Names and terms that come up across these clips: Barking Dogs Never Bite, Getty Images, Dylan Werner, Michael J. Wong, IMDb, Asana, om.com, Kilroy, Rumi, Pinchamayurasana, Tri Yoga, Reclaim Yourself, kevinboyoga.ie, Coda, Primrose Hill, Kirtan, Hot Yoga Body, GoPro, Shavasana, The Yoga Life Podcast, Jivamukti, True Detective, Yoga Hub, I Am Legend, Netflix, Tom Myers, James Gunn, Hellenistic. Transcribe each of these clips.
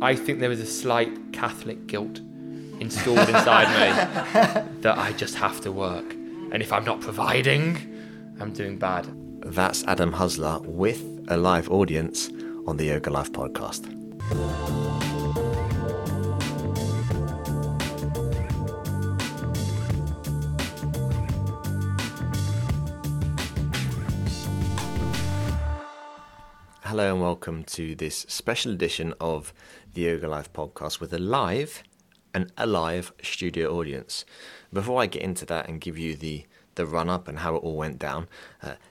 I think there was a slight Catholic guilt installed inside me that I just have to work. And if I'm not providing, I'm doing bad. That's Adam Husler with a live audience on the Yoga Life podcast. Hello and welcome to this special edition of the Yoga Life podcast with a live and alive studio audience. Before I get into that and give you the run-up and how it all went down,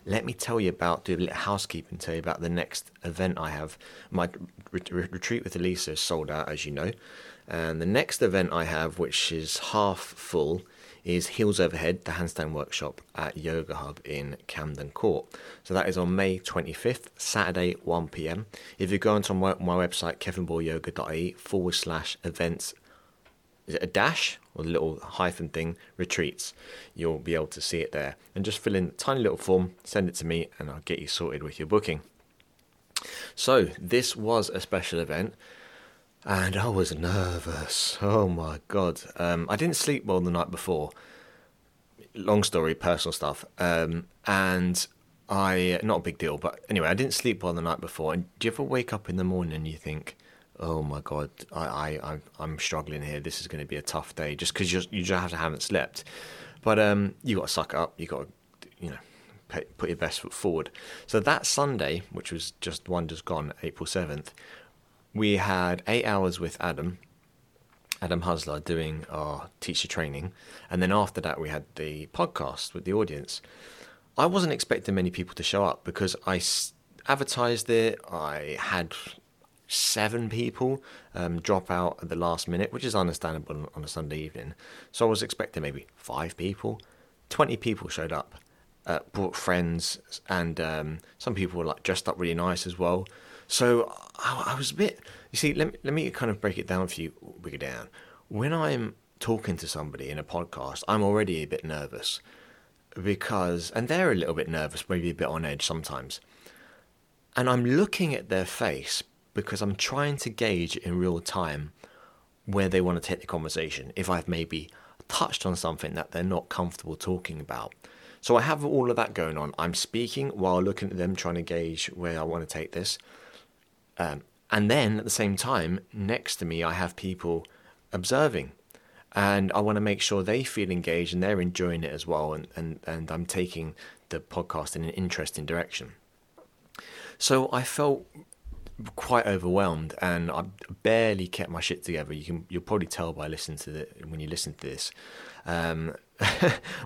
let me tell you about, do a little housekeeping, tell you about the next event I have. My retreat with Elisa is sold out, as you know, and the next event I have, which is half full, is Heels Overhead, the handstand workshop at Yoga Hub in Camden Court. So that is on May 25th, Saturday, 1 p.m. If you go onto my website, kevinboyoga.ie /events, is it a dash or a little hyphen thing, retreats, you'll be able to see it there. And just fill in a tiny little form, send it to me, and I'll get you sorted with your booking. So this was a special event, and I was nervous. Oh my God. I didn't sleep well the night before. Long story, personal stuff. Not a big deal, but anyway, I didn't sleep well the night before. And do you ever wake up in the morning and you think, oh my God, I'm struggling here. This is going to be a tough day, just because you just haven't slept. But you got to suck it up. You got to, put your best foot forward. So that Sunday, which was just gone, April 7th, we had 8 hours with Adam Husler, doing our teacher training, and then after that we had the podcast with the audience. I wasn't expecting many people to show up because I advertised it. I had 7 people drop out at the last minute, which is understandable on a Sunday evening. So I was expecting maybe 5 people. 20 people showed up, brought friends, and some people were like dressed up really nice as well. So I was a bit. You see, let me kind of break it down for you. Break it down. When I'm talking to somebody in a podcast, I'm already a bit nervous because, and they're a little bit nervous, maybe a bit on edge sometimes, and I'm looking at their face, because I'm trying to gauge in real time where they want to take the conversation, if I've maybe touched on something that they're not comfortable talking about. So I have all of that going on. I'm speaking while looking at them, trying to gauge where I want to take this. And then at the same time, next to me, I have people observing. And I want to make sure they feel engaged and they're enjoying it as well. And I'm taking the podcast in an interesting direction. So I felt quite overwhelmed, and I barely kept my shit together. You'll probably tell by listening to when you listen to this.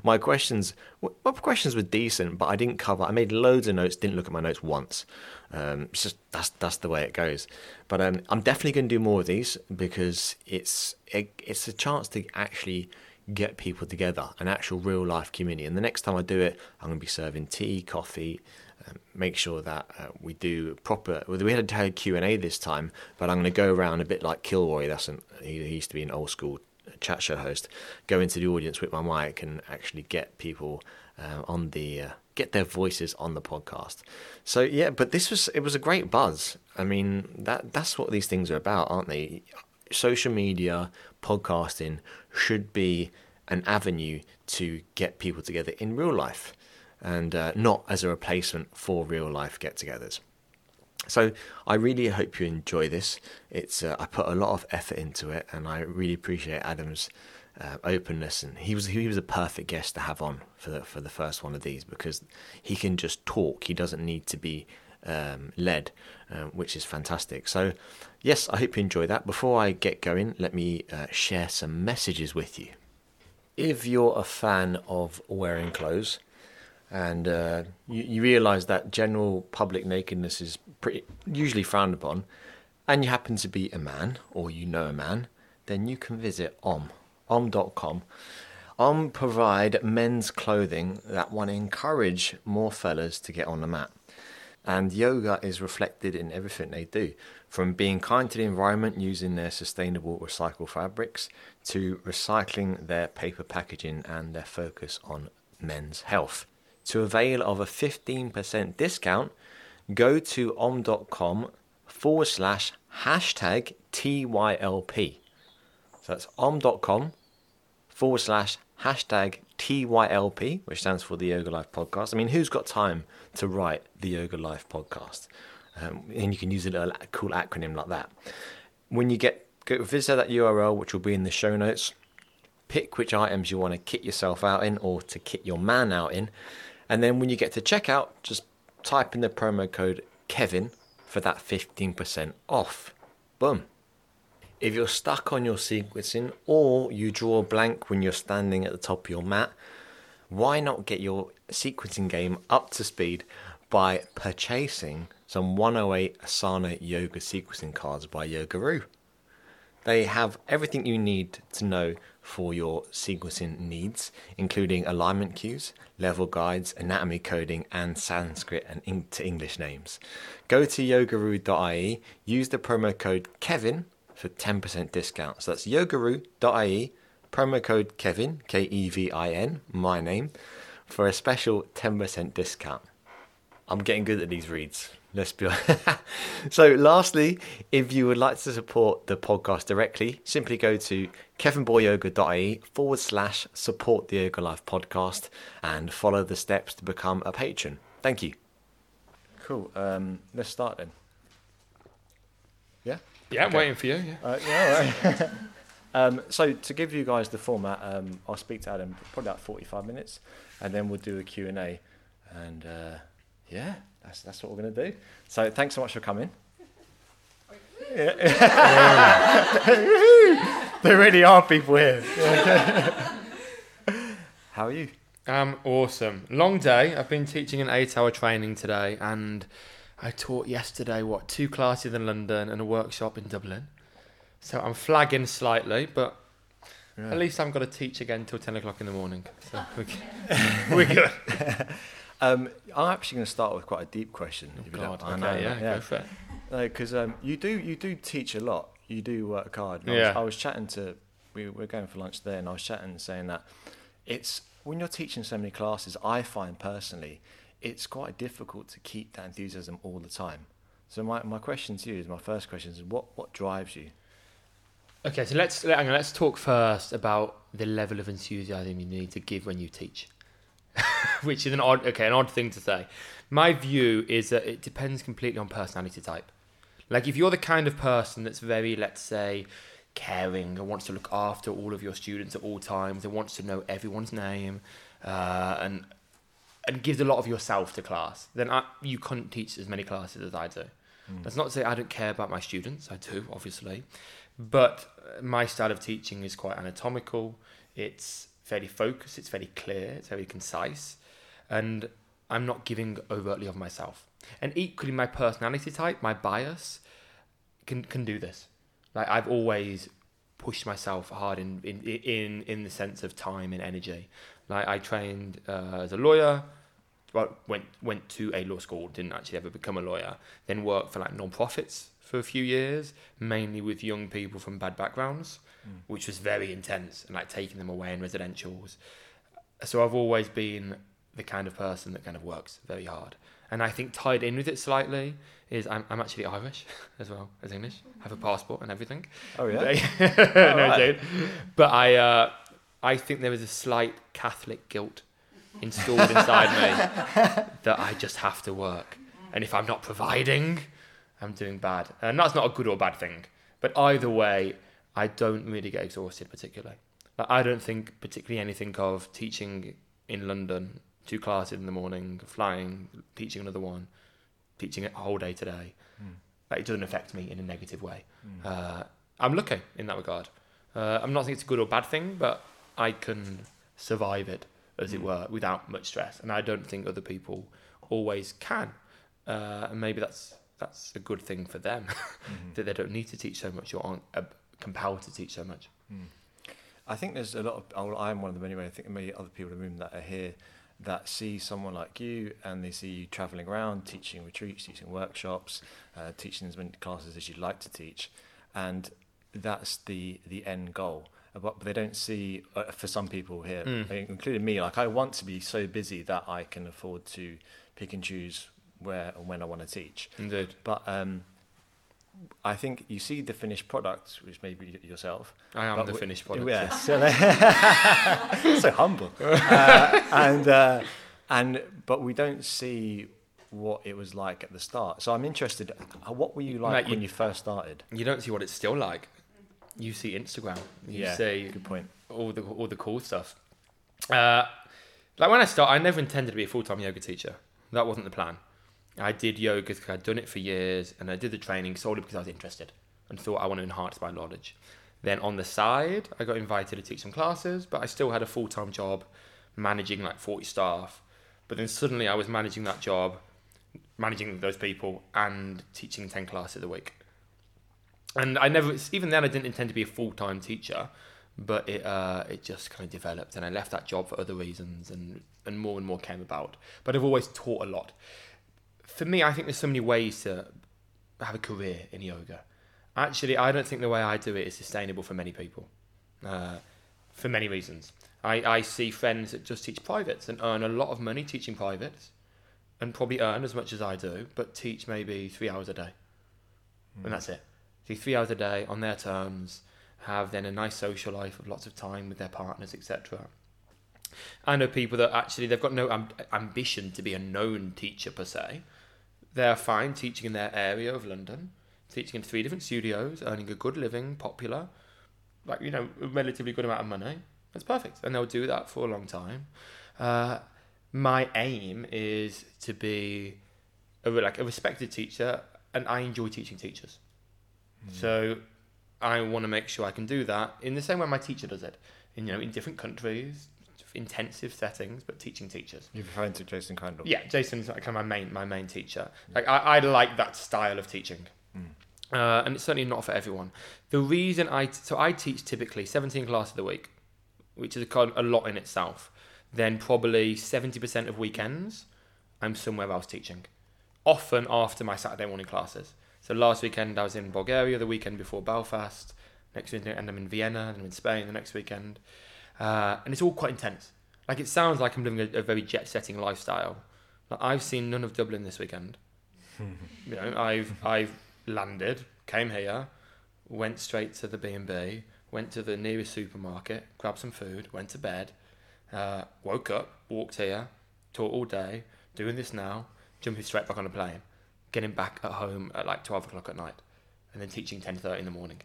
My questions were decent, but I didn't cover. I made loads of notes, didn't look at my notes once. It's just that's the way it goes. But I'm definitely going to do more of these because it's a chance to actually get people together, an actual real life community. And the next time I do it, I'm going to be serving tea, coffee. Make sure that we do proper. Well, we had to have a Q&A this time, but I'm going to go around a bit like Kilroy. He used to be an old school chat show host. Go into the audience with my mic and actually get people get their voices on the podcast. So yeah, but it was a great buzz. I mean, that's what these things are about, aren't they? Social media, podcasting should be an avenue to get people together in real life, and not as a replacement for real life get-togethers. So I really hope you enjoy this. It's I put a lot of effort into it, and I really appreciate Adam's openness. And he was a perfect guest to have on for the first one of these, because he can just talk. He doesn't need to be led, which is fantastic. So yes, I hope you enjoy that. Before I get going, let me share some messages with you. If you're a fan of wearing clothes, and you realise that general public nakedness is usually frowned upon, and you happen to be a man, or you know a man, then you can visit om.com. Om provide men's clothing that want to encourage more fellas to get on the mat. And yoga is reflected in everything they do, from being kind to the environment using their sustainable recycled fabrics, to recycling their paper packaging and their focus on men's health. To avail of a 15% discount, go to om.com /#TYLP. So that's om.com/#TYLP, which stands for The Yoga Life Podcast. I mean, who's got time to write The Yoga Life Podcast? And you can use a little cool acronym like that. When you go visit that URL, which will be in the show notes, pick which items you want to kit yourself out in or to kit your man out in. And then when you get to checkout, just type in the promo code Kevin for that 15% off. Boom. If you're stuck on your sequencing or you draw a blank when you're standing at the top of your mat, why not get your sequencing game up to speed by purchasing some 108 Asana Yoga sequencing cards by Yogaroo? They have everything you need to know for your sequencing needs, including alignment cues, level guides, anatomy coding, and Sanskrit and to English names. Go to yogaroo.ie, use the promo code Kevin for 10% discount. So that's yogaroo.ie, promo code Kevin, K-E-V-I-N, my name, for a special 10% discount. I'm getting good at these reads, let's be honest. So lastly, if you would like to support the podcast directly, simply go to kevinboyoga.ie /support the Yoga Life Podcast and follow the steps to become a patron. Thank you. Cool. Let's start then. Yeah? Yeah, okay. I'm waiting for you. Yeah. All right. So to give you guys the format, I'll speak to Adam for probably about 45 minutes, and then we'll do a Q&A. And that's what we're going to do. So thanks so much for coming. There really are people here. How are you? I'm awesome. Long day. I've been teaching an 8-hour training today, and I taught yesterday, 2 classes in London and a workshop in Dublin. So I'm flagging slightly, but at least I've got to teach again till 10 o'clock in the morning. So we're good. I'm actually going to start with quite a deep question. Go for it. Because you do teach a lot. You do work hard. Yeah. I was chatting to, we were going for lunch there, and I was chatting and saying that it's, when you're teaching so many classes, I find personally, it's quite difficult to keep that enthusiasm all the time. So my question to you is, my first question is, what drives you? Okay, so let's talk first about the level of enthusiasm you need to give when you teach. Which is an odd thing to say. My view is that it depends completely on personality type. Like, if you're the kind of person that's very, let's say, caring and wants to look after all of your students at all times and wants to know everyone's name and gives a lot of yourself to class, then you couldn't teach as many classes as I do. Mm. That's not to say I don't care about my students. I do, obviously. But my style of teaching is quite anatomical. It's fairly focused, it's very clear, it's very concise, and I'm not giving overtly of myself. And equally, my personality type, my bias, can do this. Like, I've always pushed myself hard in the sense of time and energy. Like, I trained as a lawyer, well, went to a law school, didn't actually ever become a lawyer, then worked for non-profits for a few years, mainly with young people from bad backgrounds, which was very intense, and taking them away in residentials. So I've always been the kind of person that works very hard. And I think tied in with it slightly is I'm actually Irish as well as English. I have a passport and everything. Oh, yeah? No, right. But I think there is a slight Catholic guilt installed inside me that I just have to work. And if I'm not providing, I'm doing bad. And that's not a good or bad thing. But either way, I don't really get exhausted particularly. I don't think particularly anything of teaching in London, 2 classes in the morning, flying, teaching another one, teaching a whole day today. Mm. It doesn't affect me in a negative way. Mm. I'm lucky in that regard. I'm not saying it's a good or bad thing, but I can survive it, as it were, without much stress. And I don't think other people always can. And maybe that's a good thing for them, that they don't need to teach so much or aren't compelled to teach so much. Mm. I think there's a lot of, I'm one of them anyway, I think many other people in the room that are here that see someone like you and they see you travelling around, teaching retreats, teaching workshops, teaching as many classes as you'd like to teach. And that's the end goal. But they don't see, for some people here, including me, I want to be so busy that I can afford to pick and choose where and when I want to teach. Indeed. But I think you see the finished product, which may be yourself. I am the finished product. Yeah, so humble. But we don't see what it was like at the start. So I'm interested, what were you like when you first started? You don't see what it's still like. You see Instagram. You see good point. All the cool stuff. Like when I started, I never intended to be a full-time yoga teacher. That wasn't the plan. I did yoga because I'd done it for years, and I did the training solely because I was interested and thought I want to enhance my knowledge. Then on the side, I got invited to teach some classes, but I still had a full-time job managing like 40 staff. But then suddenly I was managing that job, managing those people, and teaching 10 classes a week. And even then I didn't intend to be a full-time teacher, but it just kind of developed, and I left that job for other reasons, and more came about. But I've always taught a lot. For me, I think there's so many ways to have a career in yoga. Actually, I don't think the way I do it is sustainable for many people, for many reasons. I see friends that just teach privates and earn a lot of money teaching privates, and probably earn as much as I do, but teach maybe 3 hours a day. Mm. And that's it. Do 3 hours a day on their terms, have then a nice social life of lots of time with their partners, etc. I know people that actually, they've got no ambition to be a known teacher per se. They're fine teaching in their area of London, teaching in 3 different studios, earning a good living, popular, like, you know, a relatively good amount of money. That's perfect. And they'll do that for a long time. My aim is to be a respected teacher, and I enjoy teaching teachers. Mm. So I want to make sure I can do that in the same way my teacher does it, in different countries, intensive settings, but teaching teachers. You're referring to Jason Kindle? Yeah, Jason's like kind of my main teacher. Like I like that style of teaching, and it's certainly not for everyone. The reason I teach typically 17 classes a week, which is a lot in itself. Then probably 70% of weekends, I'm somewhere else teaching, often after my Saturday morning classes. So last weekend I was in Bulgaria, the weekend before Belfast. Next weekend I'm in Vienna, and I'm in Spain the next weekend. And it's all quite intense. Like, it sounds like I'm living a very jet-setting lifestyle. Like, I've seen none of Dublin this weekend. I've landed, came here, went straight to the B&B, went to the nearest supermarket, grabbed some food, went to bed, woke up, walked here, taught all day, doing this now, jumping straight back on a plane, getting back at home at like 12 o'clock at night, and then teaching 10:30 in the morning.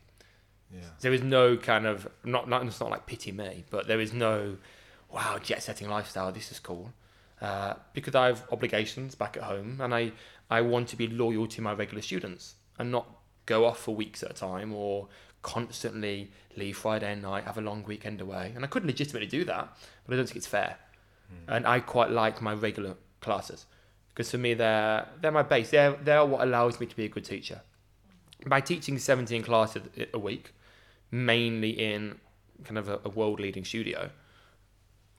Yeah. There is no kind of, it's not like pity me, but there is no, wow, jet setting lifestyle, this is cool. Because I have obligations back at home, and I want to be loyal to my regular students and not go off for weeks at a time or constantly leave Friday night, have a long weekend away. And I could legitimately do that, but I don't think it's fair. Mm. And I quite like my regular classes, because for me, they're my base. They're what allows me to be a good teacher. By teaching 17 classes a week, mainly in kind of a world-leading studio,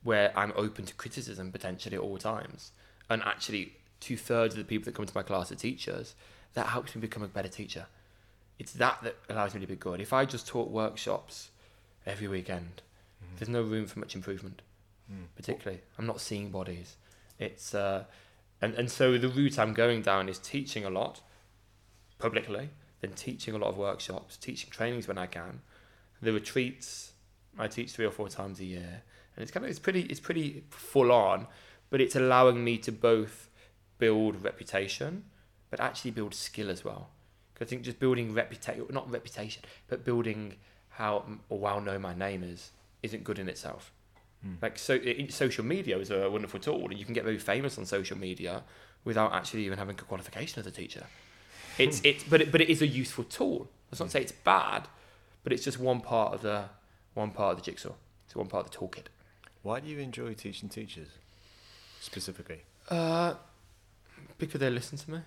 where I'm open to criticism potentially at all times, and actually 2/3 of the people that come to my class are teachers, that helps me become a better teacher. It's that allows me to be good. If I just taught workshops every weekend, there's no room for much improvement, particularly. I'm not seeing bodies. It's and so the route I'm going down is teaching a lot publicly, then teaching a lot of workshops, teaching trainings when I can. The retreats, I teach 3 or 4 times a year. And it's pretty full on, but it's allowing me to both build reputation, but actually build skill as well. Because I think just building building how well-known my name isn't good in itself. Mm. Like, so social media is a wonderful tool, and you can get very famous on social media without actually even having a qualification as a teacher. But it is a useful tool. Let's not say it's bad, but it's just one part of the jigsaw. It's one part of the toolkit. Why do you enjoy teaching teachers specifically? Because they listen to me.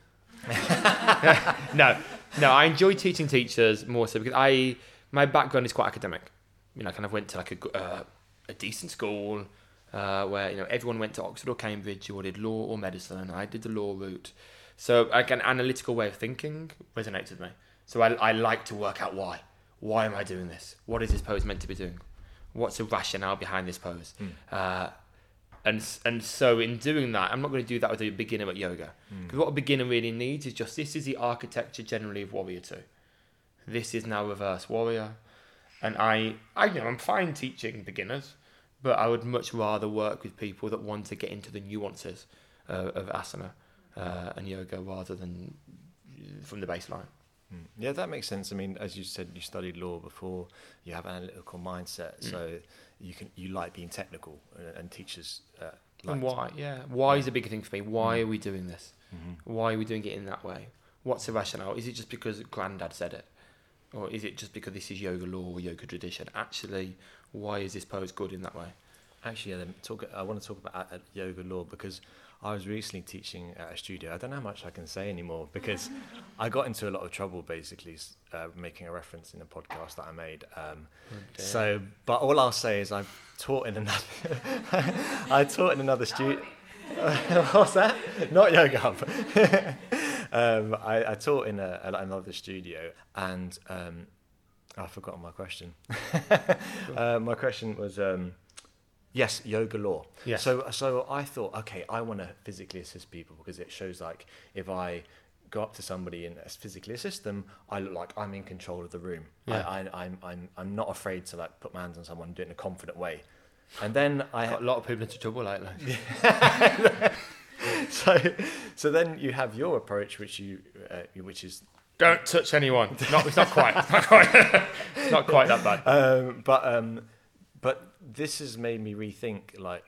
No, I enjoy teaching teachers more so because my background is quite academic. I kind of went to like a decent school where everyone went to Oxford or Cambridge or did law or medicine. I did the law route. So like an analytical way of thinking resonates with me. So I like to work out why. Why am I doing this? What is this pose meant to be doing? What's the rationale behind this pose? And so in doing that, I'm not going to do that with a beginner at yoga. Because what a beginner really needs is just, this is the architecture generally of Warrior 2. This is now Reverse Warrior. And I'm fine teaching beginners, but I would much rather work with people that want to get into the nuances of asana and yoga rather than from the baseline. Yeah, that makes sense. I mean, as you said, you studied law before, you have an analytical mindset, so you like being technical, and teachers like. And why? Yeah. Why is a big thing for me. Why are we doing this? Why are we doing it in that way? What's the rationale? Is it just because granddad said it? Or is it just because this is yoga law or yoga tradition? Actually, why is this pose good in that way? Actually, I want to talk about yoga law, because I was recently teaching at a studio. I don't know how much I can say anymore, because I got into a lot of trouble, basically, making a reference in a podcast that I made. But all I'll say is I taught in another studio. What's that? Not Yoga Hub. I taught in another studio, and I've forgotten my question. My question was... yes, yoga law. Yes. So I thought, okay, I want to physically assist people, because it shows, like, if I go up to somebody and physically assist them, I look like I'm in control of the room. Yeah. I'm not afraid to, like, put my hands on someone and do it in a confident way. And then I got a lot of people into trouble lately. So then you have your approach, which is don't touch anyone. It's not quite that bad. But this has made me rethink, like,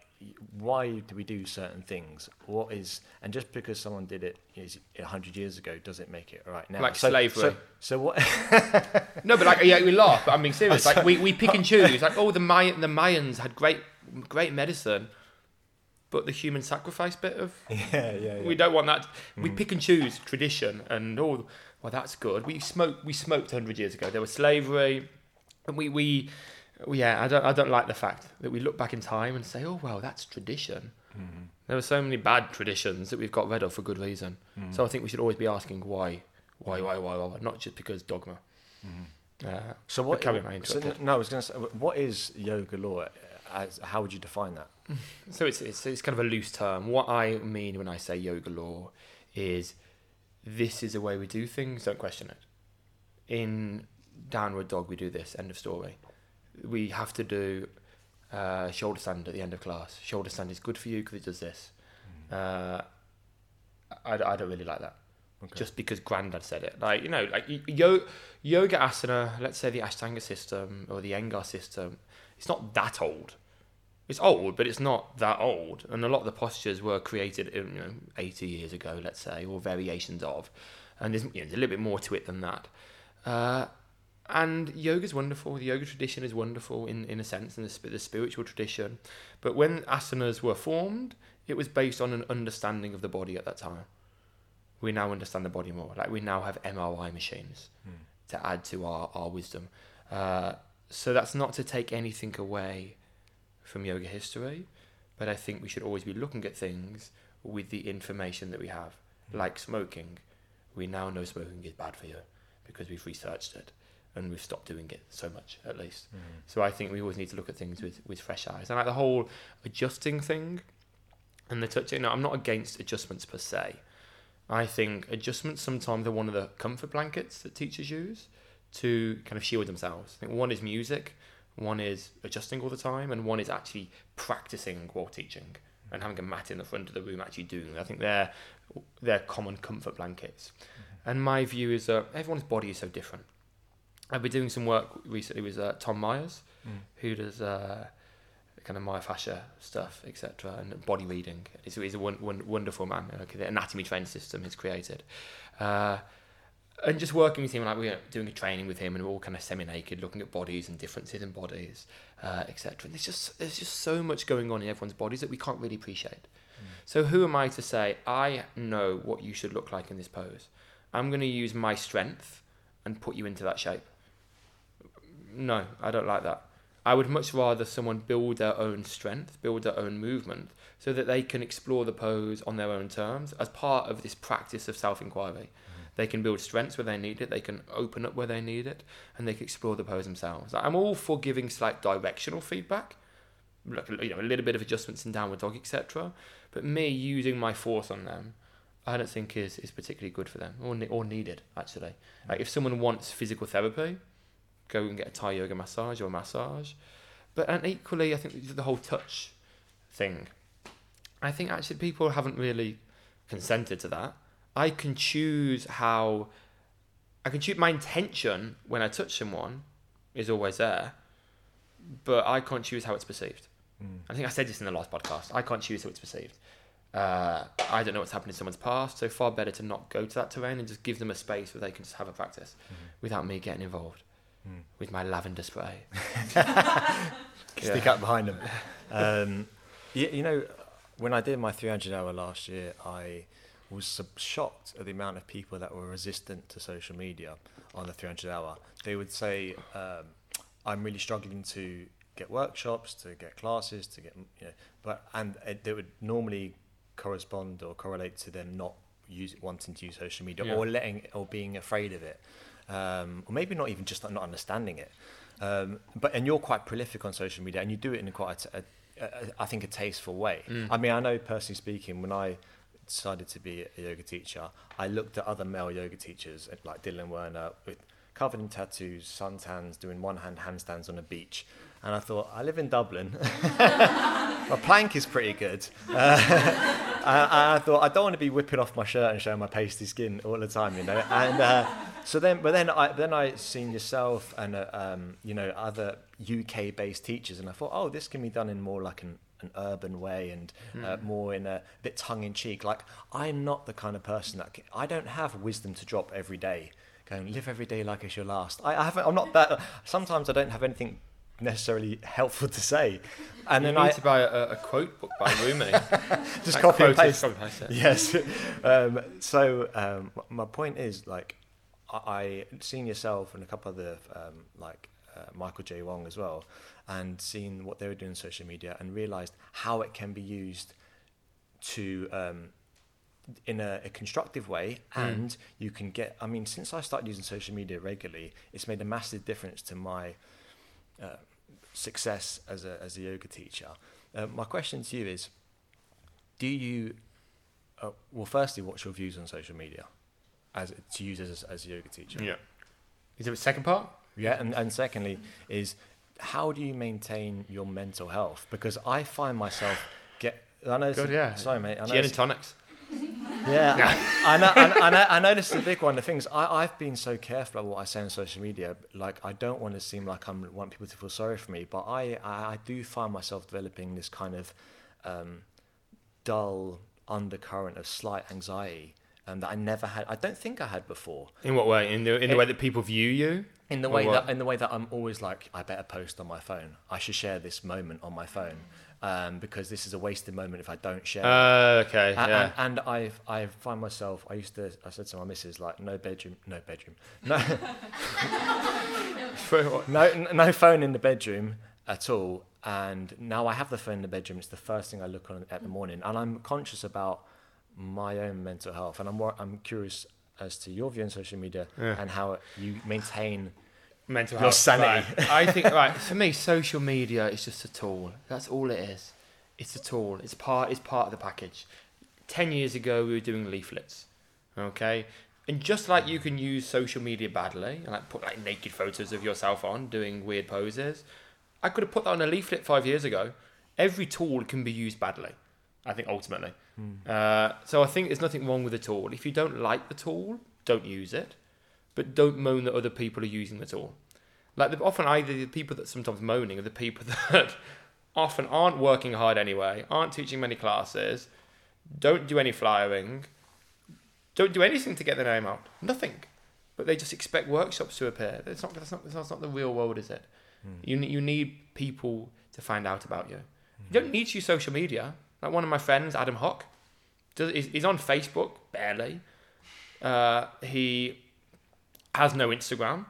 why do we do certain things? And just because someone did it 100 years ago doesn't make it right now. Like slavery. So what? No, but we laugh, but I'm being serious. Like, we pick and choose. Like, the Mayans had great medicine, but the human sacrifice bit of... Yeah. We don't want that. We pick and choose tradition and all. Well, that's good. We smoked 100 years ago. There was slavery, and we yeah, I don't like the fact that we look back in time and say, oh, well, that's tradition. There are so many bad traditions that we've got rid of for good reason. So I think we should always be asking why, not just because dogma. So what? I was going to say, what is yoga law? How would you define that? So it's kind of a loose term. What I mean when I say yoga law is, this is the way we do things. Don't question it. In Downward Dog, we do this. End of story. We have to do shoulder stand at the end of class. Shoulder stand is good for you because it does this. I don't really like that. Okay. Just because granddad said it. Yoga asana, let's say the Ashtanga system or the Iyengar system, it's not that old. It's old, but it's not that old. And a lot of the postures were created 80 years ago, let's say, or variations of. And there's a little bit more to it than that. And yoga's wonderful. The yoga tradition is wonderful in a sense, in the spiritual tradition. But when asanas were formed, it was based on an understanding of the body at that time. We now understand the body more. Like, we now have MRI machines to add to our wisdom. So that's not to take anything away from yoga history, but I think we should always be looking at things with the information that we have. Like smoking. We now know smoking is bad for you because we've researched it. And we've stopped doing it so much, at least. So I think we always need to look at things with fresh eyes. And like the whole adjusting thing and the touching, no, I'm not against adjustments per se. I think adjustments sometimes are one of the comfort blankets that teachers use to kind of shield themselves. I think one is music, one is adjusting all the time, and one is actually practicing while teaching and having a mat in the front of the room actually doing it. I think they're common comfort blankets. And my view is that everyone's body is so different. I've been doing some work recently with Tom Myers, who does kind of myofascia stuff, etc., and body reading. He's a wonderful man. The anatomy training system he's created. And just working with him, like, we're doing a training with him, and we're all kind of semi-naked, looking at bodies and differences in bodies, etc. And there's just so much going on in everyone's bodies that we can't really appreciate. So who am I to say, I know what you should look like in this pose? I'm going to use my strength and put you into that shape. No, I don't like that. I would much rather someone build their own strength, build their own movement, so that they can explore the pose on their own terms as part of this practice of self-inquiry. They can build strengths where they need it, they can open up where they need it, and they can explore the pose themselves. I'm all for giving slight directional feedback, a little bit of adjustments in downward dog, etc. But me using my force on them, I don't think is particularly good for them or needed, actually. Like, if someone wants physical therapy, go and get a Thai yoga massage or a massage. But and equally, I think the whole touch thing, I think actually people haven't really consented to that. I can choose my intention when I touch someone is always there, but I can't choose how it's perceived. I think I said this in the last podcast. I can't choose how it's perceived. I don't know what's happened in someone's past, so far better to not go to that terrain and just give them a space where they can just have a practice without me getting involved with my lavender spray. Stick up behind them. When I did my 300 hour last year, I was shocked at the amount of people that were resistant to social media on the 300 hour. They would say, I'm really struggling to get workshops, to get classes, to get, and they would normally correspond or correlate to them not wanting to use social media or being afraid of it. Or maybe not even just not understanding it. And you're quite prolific on social media and you do it in quite a tasteful way. I mean, I know personally speaking, when I decided to be a yoga teacher, I looked at other male yoga teachers like Dylan Werner with covered in tattoos, suntans, doing one-hand handstands on a beach. And I thought, I live in Dublin. My plank is pretty good. I thought, I don't want to be whipping off my shirt and showing my pasty skin all the time, And so then I seen yourself and other UK-based teachers, and I thought, oh, this can be done in more like an urban way and more in a bit tongue-in-cheek. Like, I'm not the kind of person I don't have wisdom to drop every day. Going, live every day like it's your last. I'm not that. Sometimes I don't have anything necessarily helpful to say, and you then need to buy a quote book by Rumi. Just like copy and paste. Yes. My point is, like, I seen yourself and a couple of the Michael J. Wong as well, and seen what they were doing on social media and realised how it can be used to in a constructive way, and you can get. I mean, since I started using social media regularly, it's made a massive difference to my success as a yoga teacher. My question to you is, do you? Firstly, what's your views on social media as to use as a yoga teacher? Yeah. Is there a second part? Yeah, and secondly is, how do you maintain your mental health? Because I find myself sorry, mate. Gin and tonics. Yeah, I know this is a big one. The thing is, I've been so careful about what I say on social media. Like, I don't want to seem like I want people to feel sorry for me, but I do find myself developing this kind of dull undercurrent of slight anxiety that I never had. I don't think I had before. In what way? In the way that people view you? In the way that I'm always like, I better post on my phone. I should share this moment on my phone. Because this is a wasted moment if I don't share. Okay. Yeah. And I find myself. I said to my missus, like, no bedroom, no, no phone in the bedroom at all. And now I have the phone in the bedroom. It's the first thing I look on at the morning, and I'm conscious about my own mental health. And I'm curious as to your view on social media and how you maintain mental health. Your sanity. Right. For me, social media is just a tool. That's all it is. It's a tool. It's part of the package. 10 years ago, we were doing leaflets, okay? And just like you can use social media badly and put naked photos of yourself on doing weird poses, I could have put that on a leaflet 5 years ago. Every tool can be used badly, I think, ultimately. So I think there's nothing wrong with the tool. If you don't like the tool, don't use it. But don't moan that other people are using the tool. Often either the people that sometimes moaning are the people that often aren't working hard anyway, aren't teaching many classes, don't do any flyering, don't do anything to get their name out. Nothing. But they just expect workshops to appear. That's not the real world, is it? You need people to find out about you. You don't need to use social media. Like, one of my friends, Adam Hock, he's on Facebook, barely. He has no Instagram.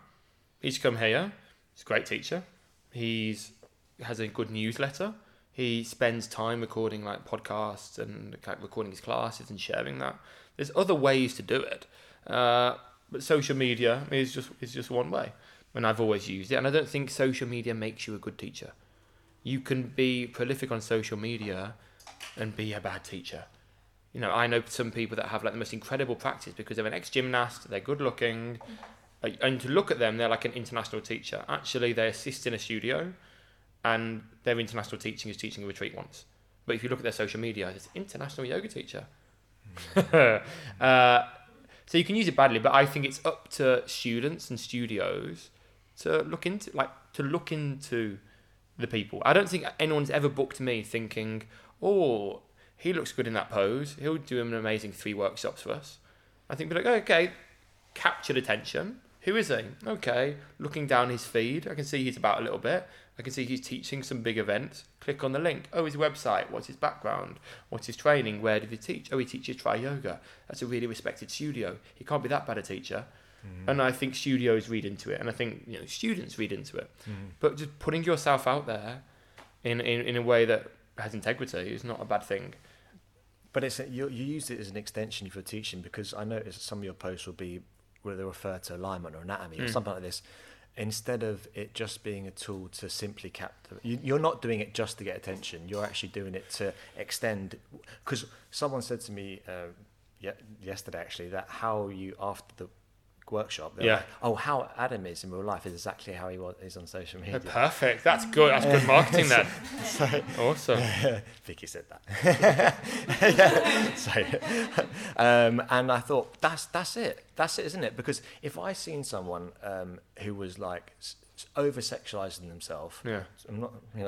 He's come here. He's a great teacher. He has a good newsletter. He spends time recording podcasts and recording his classes and sharing that. There's other ways to do it, but social media is just one way. And I've always used it. And I don't think social media makes you a good teacher. You can be prolific on social media and be a bad teacher. You know, I know some people that have like the most incredible practice because they're an ex-gymnast, they're good looking, and to look at them, they're like an international teacher. Actually, they assist in a studio and their international teaching is teaching a retreat once. But if you look at their social media, it's international yoga teacher. So you can use it badly, but I think it's up to students and studios to look into the people. I don't think anyone's ever booked me thinking, oh, he looks good in that pose. He'll do an amazing 3 workshops for us. I think, be like, okay, captured attention. Who is he? Okay, looking down his feed. I can see he's about a little bit. I can see he's teaching some big events. Click on the link. Oh, his website. What's his background? What's his training? Where did he teach? Oh, he teaches Tri Yoga. That's a really respected studio. He can't be that bad a teacher. Mm-hmm. And I think studios read into it. And I think, you know, students read into it. Mm-hmm. But just putting yourself out there in a way that has integrity is not a bad thing. But it's you use it as an extension for teaching, because I noticed some of your posts will be where they refer to alignment or anatomy or something like this. Instead of it just being a tool to simply capture, you're not doing it just to get attention. You're actually doing it to extend. Because someone said to me yesterday, actually, that how you, after the workshop, like, oh, how Adam is in real life is exactly how he is on social media. Oh, perfect. That's good. That's good marketing then. Awesome. Vicky said that. And I thought, that's it, isn't it? Because if I seen someone who was like over sexualizing themselves, I'm not, you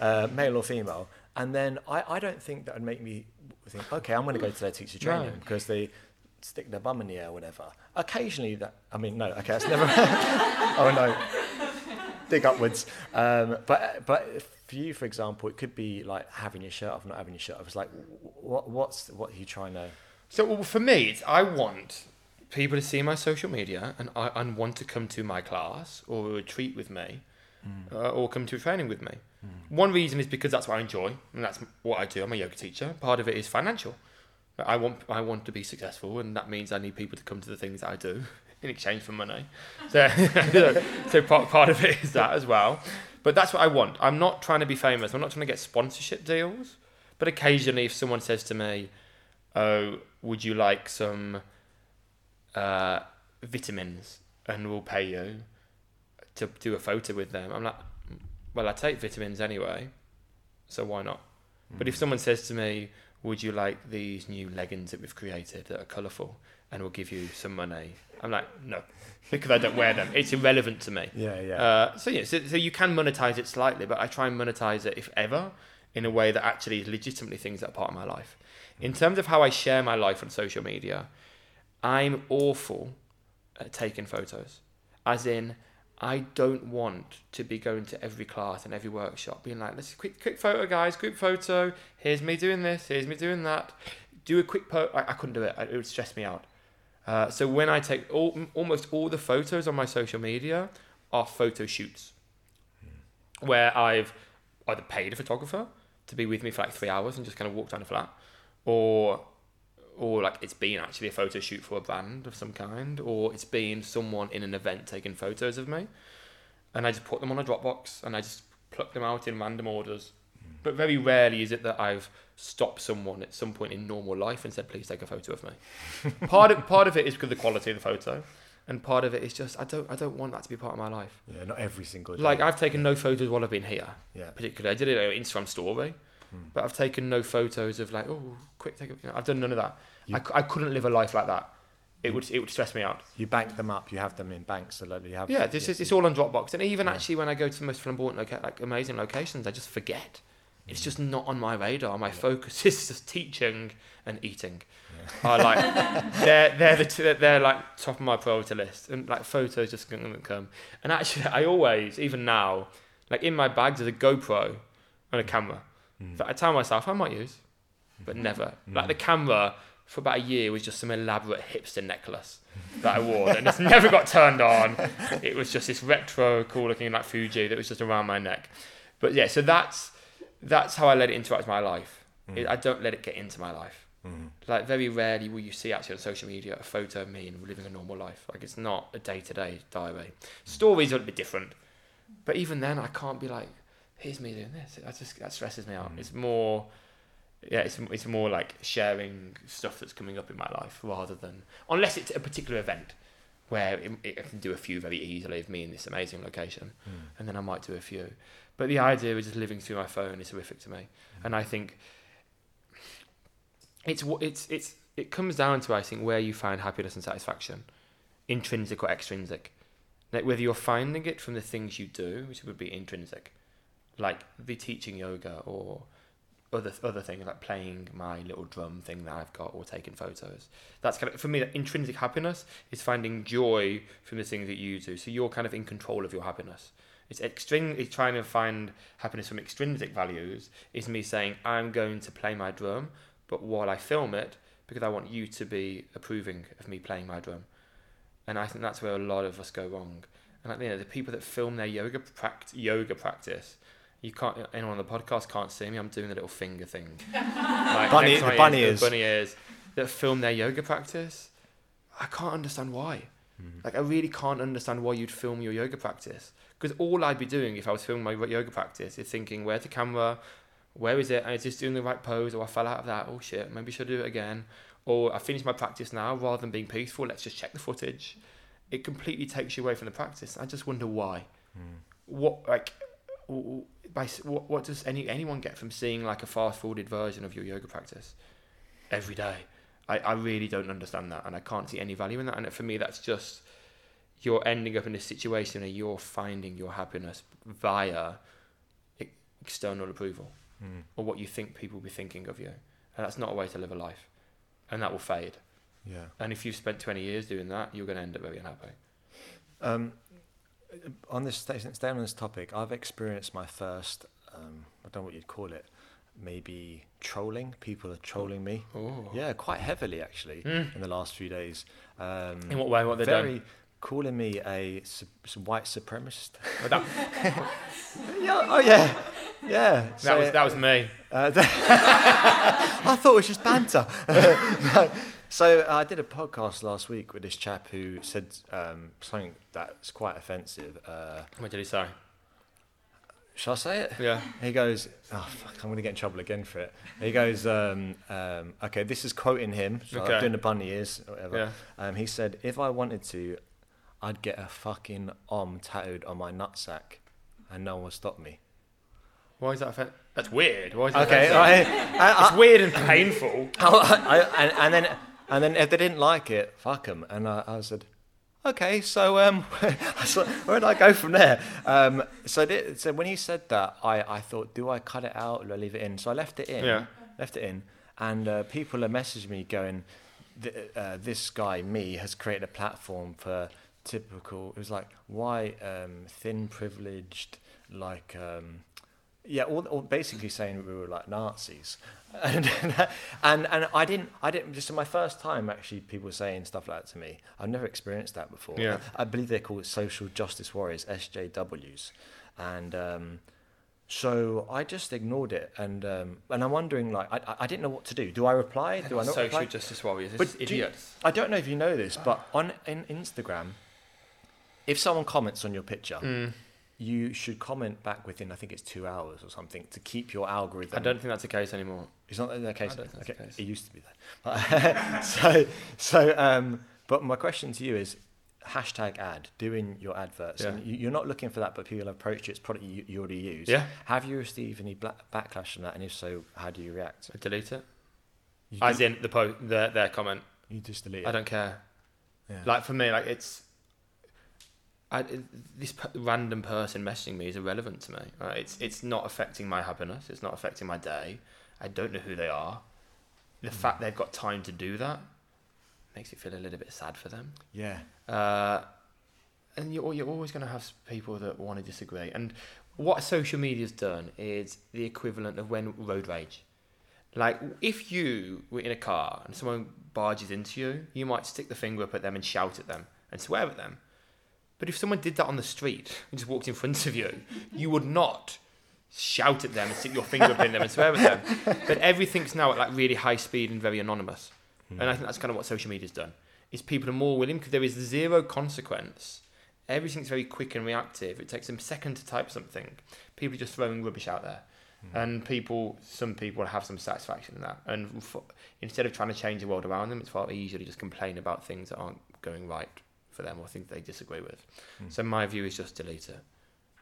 know, male or female, and then I don't think that would make me think, okay, I'm going to go to their teacher training because they stick their bum in the air or whatever. Occasionally that, I mean, no, okay, that's never, oh no, dig upwards. But for you, for example, it could be like having your shirt off, not having your shirt off. It's like, what are you trying to? So, well, for me, it's, I want people to see my social media and I want to come to my class or a retreat with me or come to a training with me. One reason is because that's what I enjoy and that's what I do. I'm a yoga teacher. Part of it is financial. I want to be successful, and that means I need people to come to the things that I do in exchange for money. So, so part of it is that as well. But that's what I want. I'm not trying to be famous. I'm not trying to get sponsorship deals. But occasionally, if someone says to me, "Oh, would you like some vitamins?" and we'll pay you to do a photo with them, I'm like, "Well, I take vitamins anyway, so why not?" Mm. But if someone says to me, "Would you like these new leggings that we've created that are colourful and we'll give you some money?" I'm like, no, because I don't wear them. It's irrelevant to me. So you can monetize it slightly, but I try and monetize it, if ever, in a way that actually is legitimately things that are part of my life. In terms of how I share my life on social media, I'm awful at taking photos. As in, I don't want to be going to every class and every workshop being like, "Let's quick photo, guys, group photo. Here's me doing this. Here's me doing that." Do a quick photo. I couldn't do it. It would stress me out. So when I take almost all the photos on my social media are photo shoots, where I've either paid a photographer to be with me for like 3 hours and just kind of walk down a flat, or like it's been actually a photo shoot for a brand of some kind, or it's been someone in an event taking photos of me, and I just put them on a Dropbox and I just pluck them out in random orders. But very rarely is it that I've stopped someone at some point in normal life and said, "Please take a photo of me." part of it is because of the quality of the photo, and part of it is just I don't want that to be part of my life. Yeah, not every single day. Like I've taken no photos while I've been here. Yeah. Particularly, I did it on Instagram story. But I've taken no photos of like, "Oh, quick, take it." You know, I've done none of that. I couldn't live a life like that. It would stress me out. You bank them up. You have them in banks. So like you have. Yeah, this is it's all on Dropbox. And even actually, when I go to the most flamboyant, like amazing locations, I just forget. It's just not on my radar. My focus is just teaching and eating. Yeah. I like they're like top of my priority list, and like photos just don't come. And actually, I always, even now, like in my bag, there's a GoPro and a camera. That I tell myself I might use, but never. Like the camera for about a year was just some elaborate hipster necklace that I wore, and it's never got turned on. It was just this retro, cool-looking like Fuji that was just around my neck. But yeah, so that's how I let it interact with my life. I don't let it get into my life. Like very rarely will you see actually on social media a photo of me and living a normal life. Like it's not a day-to-day diary. Stories are a bit different, but even then I can't be like, here's me doing this. That stresses me out. It's more, it's more like sharing stuff that's coming up in my life rather than, unless it's a particular event where I can do a few very easily of me in this amazing location, and then I might do a few. But the idea of just living through my phone is horrific to me, and I think it comes down to, I think, where you find happiness and satisfaction, intrinsic or extrinsic. Like whether you're finding it from the things you do, which would be intrinsic, like the teaching yoga or other things like playing my little drum thing that I've got or taking photos. That's kind of, for me, that intrinsic happiness is finding joy from the things that you do. So you're kind of in control of your happiness. It's trying to find happiness from extrinsic values is me saying, I'm going to play my drum, but while I film it, because I want you to be approving of me playing my drum. And I think that's where a lot of us go wrong. And the people that film their yoga practice, anyone on the podcast can't see me. I'm doing the little finger thing, like bunny ears that film their yoga practice. I can't understand why. Like I really can't understand why you'd film your yoga practice, because all I'd be doing if I was filming my yoga practice is thinking, where's the camera? Where is it? And it's just doing the right pose, or I fell out of that. Oh shit, maybe I should do it again. Or I finished my practice now, rather than being peaceful, let's just check the footage. It completely takes you away from the practice. I just wonder why. What does anyone get from seeing like a fast-forwarded version of your yoga practice every day? I really don't understand that, and I can't see any value in that. And for me, that's just, you're ending up in a situation where you're finding your happiness via external approval or what you think people will be thinking of you. And that's not a way to live a life. And that will fade. Yeah. And if you've spent 20 years doing that, you're going to end up very unhappy. Staying on this topic, I've experienced my first, I don't know what you'd call it, maybe trolling. People are trolling me. Ooh. Yeah, quite heavily actually in the last few days. In what way? What they're doing? Calling me a white supremacist. Yeah, that was me. I thought it was just banter. So I did a podcast last week with this chap who said something that's quite offensive. What did he say? Shall I say it? Yeah. He goes, oh fuck, I'm going to get in trouble again for it. He goes, okay, this is quoting him. So okay. I'm doing the bunny ears or whatever. Yeah. He said, if I wanted to, I'd get a fucking om tattooed on my nutsack and no one would stop me. Why is that offensive? That's weird. Why is that offensive? It's weird and painful. And then if they didn't like it, fuck them. And I said, okay, so where did I go from there? So when he said that, I thought, do I cut it out or do I leave it in? So I left it in. Yeah. Left it in. And people have messaged me going, this guy, me, has created a platform for typical... It was like, why thin, privileged, like... Yeah, all basically saying we were like Nazis, and I didn't. Just my first time actually, people saying stuff like that to me. I've never experienced that before. Yeah. I believe they're called social justice warriors, SJWs, and so I just ignored it. And I'm wondering, like, I didn't know what to do. Do I reply? Do I not reply? Social justice warriors, but idiots. I don't know if you know this, but in Instagram, if someone comments on your picture. You should comment back within, I think it's 2 hours or something, to keep your algorithm. I don't think that's the case anymore. It's not the case. I don't think that's the case. It used to be that. But my question to you is, hashtag ad, doing your adverts. Yeah. And you're not looking for that, but people approach you. It's product you already use. Yeah. Have you received any backlash from that? And if so, how do you react? I delete it. As in the their comment. You just delete it. I don't care. Yeah. Like for me, like it's. This random person messaging me is irrelevant to me. Right? It's not affecting my happiness. It's not affecting my day. I don't know who they are. The fact they've got time to do that makes it feel a little bit sad for them. Yeah. And you're always going to have people that want to disagree. And what social media's done is the equivalent of road rage. Like if you were in a car and someone barges into you, you might stick the finger up at them and shout at them and swear at them. But if someone did that on the street and just walked in front of you, you would not shout at them and stick your finger up in them and swear at them. But everything's now at like really high speed and very anonymous. And I think that's kind of what social media's done, is people are more willing, because there is zero consequence Everything's very quick and reactive. It takes them a second to type something. People are just throwing rubbish out there. Mm. And some people have some satisfaction in that. And instead of trying to change the world around them, it's far easier to just complain about things that aren't going right for them or things they disagree with. Mm. So my view is just delete it.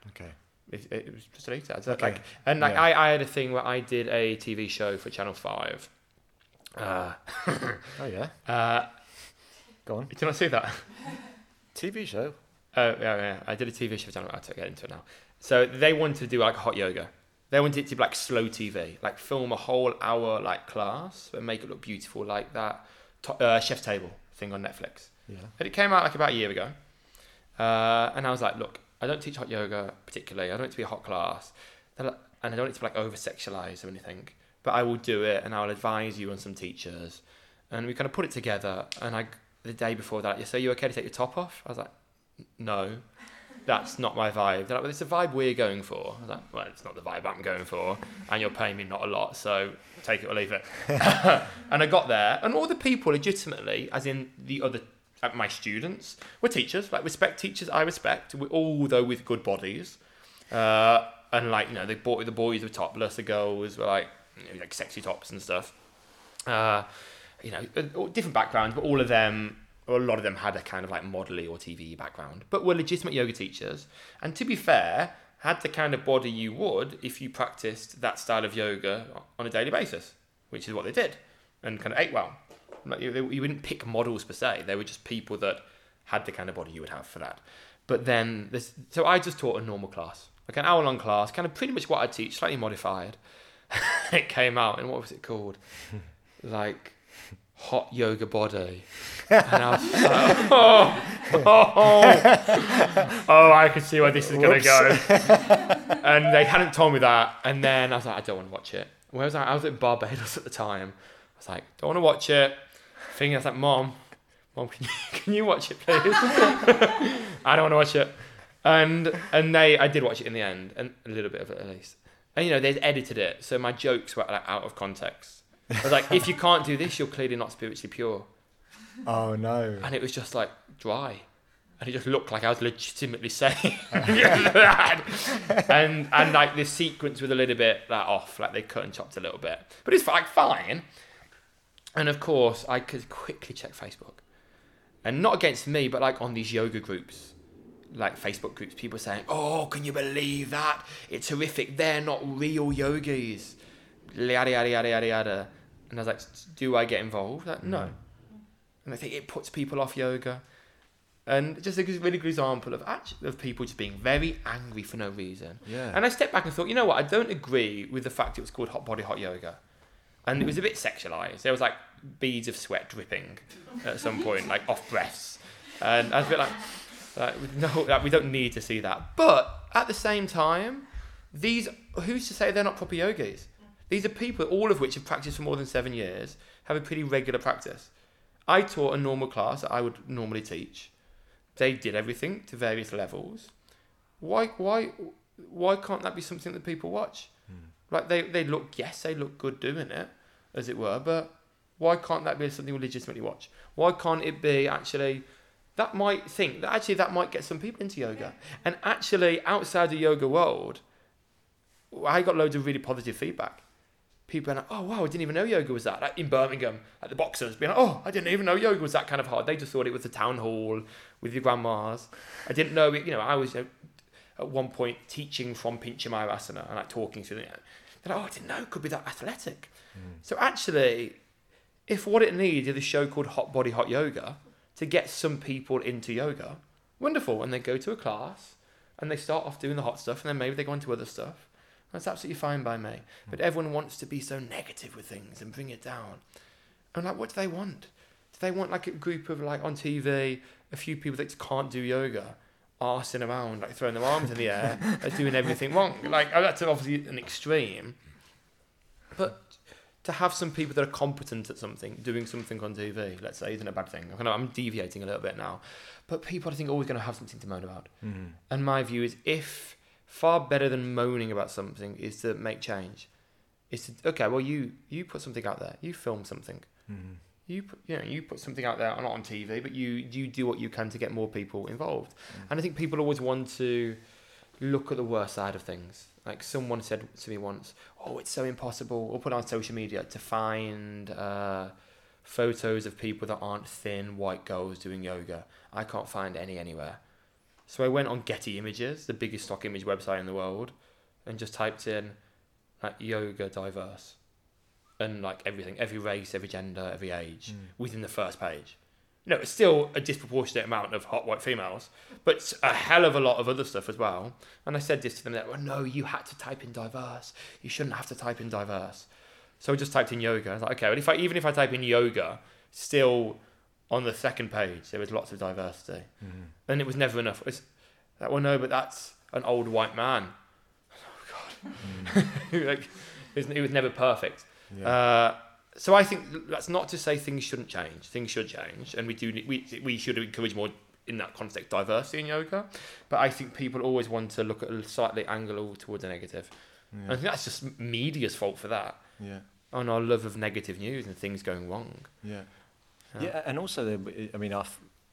Okay. It was just delete it. Okay. I had a thing where I did a TV show for Channel Five. Oh, yeah? Go on. Did you not see that? TV show? Oh, yeah. I did a TV show for Channel Five. I'll get into it now. So they wanted to do like hot yoga. They wanted it to be like slow TV, like film a whole hour like class and make it look beautiful like that Chef's Table thing on Netflix. Yeah. And it came out like about a year ago. And I was like, look, I don't teach hot yoga particularly. I don't want it to be a hot class. And I don't want it to be like over-sexualized or anything. But I will do it and I'll advise you on some teachers. And we kind of put it together. And the day before that, you say, you okay to take your top off? I was like, no, that's not my vibe. They're like, well, it's the vibe we're going for. I was like, well, it's not the vibe I'm going for. And you're paying me not a lot, so take it or leave it. And I got there. And all the people legitimately, as in the other... my students were teachers, like respect teachers I respect, although with good bodies. And like, you know, the boys were topless, the girls were like, you know, like sexy tops and stuff. You know, different backgrounds, but all of them, or a lot of them had a kind of like modelly or TV background, but were legitimate yoga teachers. And to be fair, had the kind of body you would if you practiced that style of yoga on a daily basis, which is what they did and kind of ate well. Like you wouldn't pick models per se. They were just people that had the kind of body you would have for that. But then, so I just taught a normal class, like an hour-long class, kind of pretty much what I teach, slightly modified. It came out, and what was it called? Like Hot Yoga Body. And I was like, oh, I can see where this is going to go. And they hadn't told me that. And then I was like, I don't want to watch it. Where was I? I was at Barbados at the time. I was like, don't want to watch it. I was like, Mom, can you watch it, please? I don't want to watch it. And I did watch it in the end, and a little bit of it at least. And you know, they edited it, so my jokes were like out of context. I was like, if you can't do this, you're clearly not spiritually pure. Oh no! And it was just like dry, and it just looked like I was legitimately saying that. And like the sequence was a little bit like off, like they cut and chopped a little bit, but it's like fine. And of course, I could quickly check Facebook. And not against me, but like on these yoga groups, like Facebook groups, people saying, oh, can you believe that? It's horrific. They're not real yogis. Yada, yada, yada, yada, yada. And I was like, do I get involved? Like, no. And I think it puts people off yoga. And just a really good example of people just being very angry for no reason. Yeah. And I stepped back and thought, you know what? I don't agree with the fact it was called Hot Body, Hot Yoga. And it was a bit sexualized. There was like beads of sweat dripping at some point, like off breaths. And I was a bit like no, like, we don't need to see that. But at the same time, who's to say they're not proper yogis? These are people, all of which have practiced for more than 7 years, have a pretty regular practice. I taught a normal class that I would normally teach. They did everything to various levels. Why can't that be something that people watch? Like they look good doing it, as it were, but why can't that be something we legitimately watch? Why can't it be actually, that might get some people into yoga. And actually outside the yoga world, I got loads of really positive feedback. People are like, oh wow, I didn't even know yoga was that. Like in Birmingham, like the boxers being like, oh, I didn't even know yoga was that kind of hard. They just thought it was a town hall with your grandmas. I didn't know it, you know, I was, you know, at one point teaching from Pinchamayurasana and like talking to them. They're like, oh, I didn't know it could be that athletic. Mm. So actually, if what it needs is a show called Hot Body, Hot Yoga to get some people into yoga, wonderful. And they go to a class and they start off doing the hot stuff and then maybe they go on to other stuff. That's absolutely fine by me. But everyone wants to be so negative with things and bring it down. I'm like, what do they want? Do they want like a group of like on TV, a few people that can't do yoga? Arsing around, like throwing their arms in the air, doing everything wrong. Like that's obviously an extreme, but to have some people that are competent at something, doing something on TV, let's say, isn't a bad thing. I'm deviating a little bit now, but people I think are always going to have something to moan about. Mm-hmm. And my view is, if far better than moaning about something is to make change, is to okay, well you put something out there, you film something, mm-hmm. You put something out there, not on TV, but you do what you can to get more people involved. Mm. And I think people always want to look at the worst side of things. Like someone said to me once, "Oh, it's so impossible." Or put on social media to find photos of people that aren't thin white girls doing yoga. I can't find any anywhere. So I went on Getty Images, the biggest stock image website in the world, and just typed in like yoga diverse. And like everything, every race, every gender, every age, within the first page. No, it's still a disproportionate amount of hot white females, but a hell of a lot of other stuff as well. And I said this to them, that, well, no, you had to type in diverse. You shouldn't have to type in diverse. So I just typed in yoga. I was like, okay, well, even if I type in yoga, still on the second page, there was lots of diversity. Mm. And it was never enough. It's like, well, no, but that's an old white man. Oh, God. Mm. Like, it was never perfect. Yeah. So I think that's not to say things shouldn't change. Things should change, and we should encourage more in that context diversity in yoga. But I think people always want to look at a slightly angle towards a negative. Yeah. And I think that's just media's fault for that. Yeah. On our love of negative news and things going wrong. Yeah. Yeah, and also, I mean,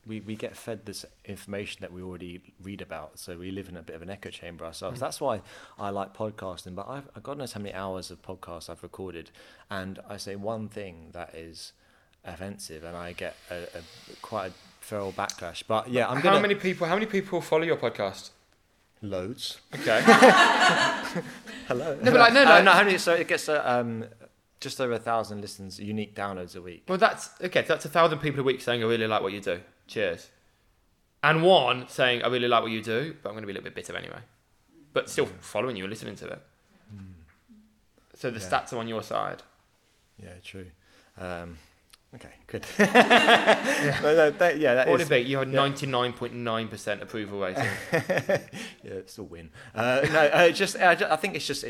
we get fed this information that we already read about, so we live in a bit of an echo chamber ourselves. Mm. That's why I like podcasting, but I've God knows how many hours of podcasts I've recorded, and I say one thing that is offensive, and I get quite a feral backlash. But yeah, I'm gonna... How many people follow your podcast? Loads. Okay. Hello. No, but like, no. How many? So it gets just over 1,000 listens, unique downloads a week. Well, that's okay. That's 1,000 people a week saying, "I really like what you do." Cheers. And one saying, "I really like what you do, but I'm going to be a little bit bitter anyway," but still following you and listening to it. Mm. So the stats are on your side. Yeah, true. Okay, good. Yeah. That is. You had 99.9% approval rating. Yeah, it's a win. I think it's just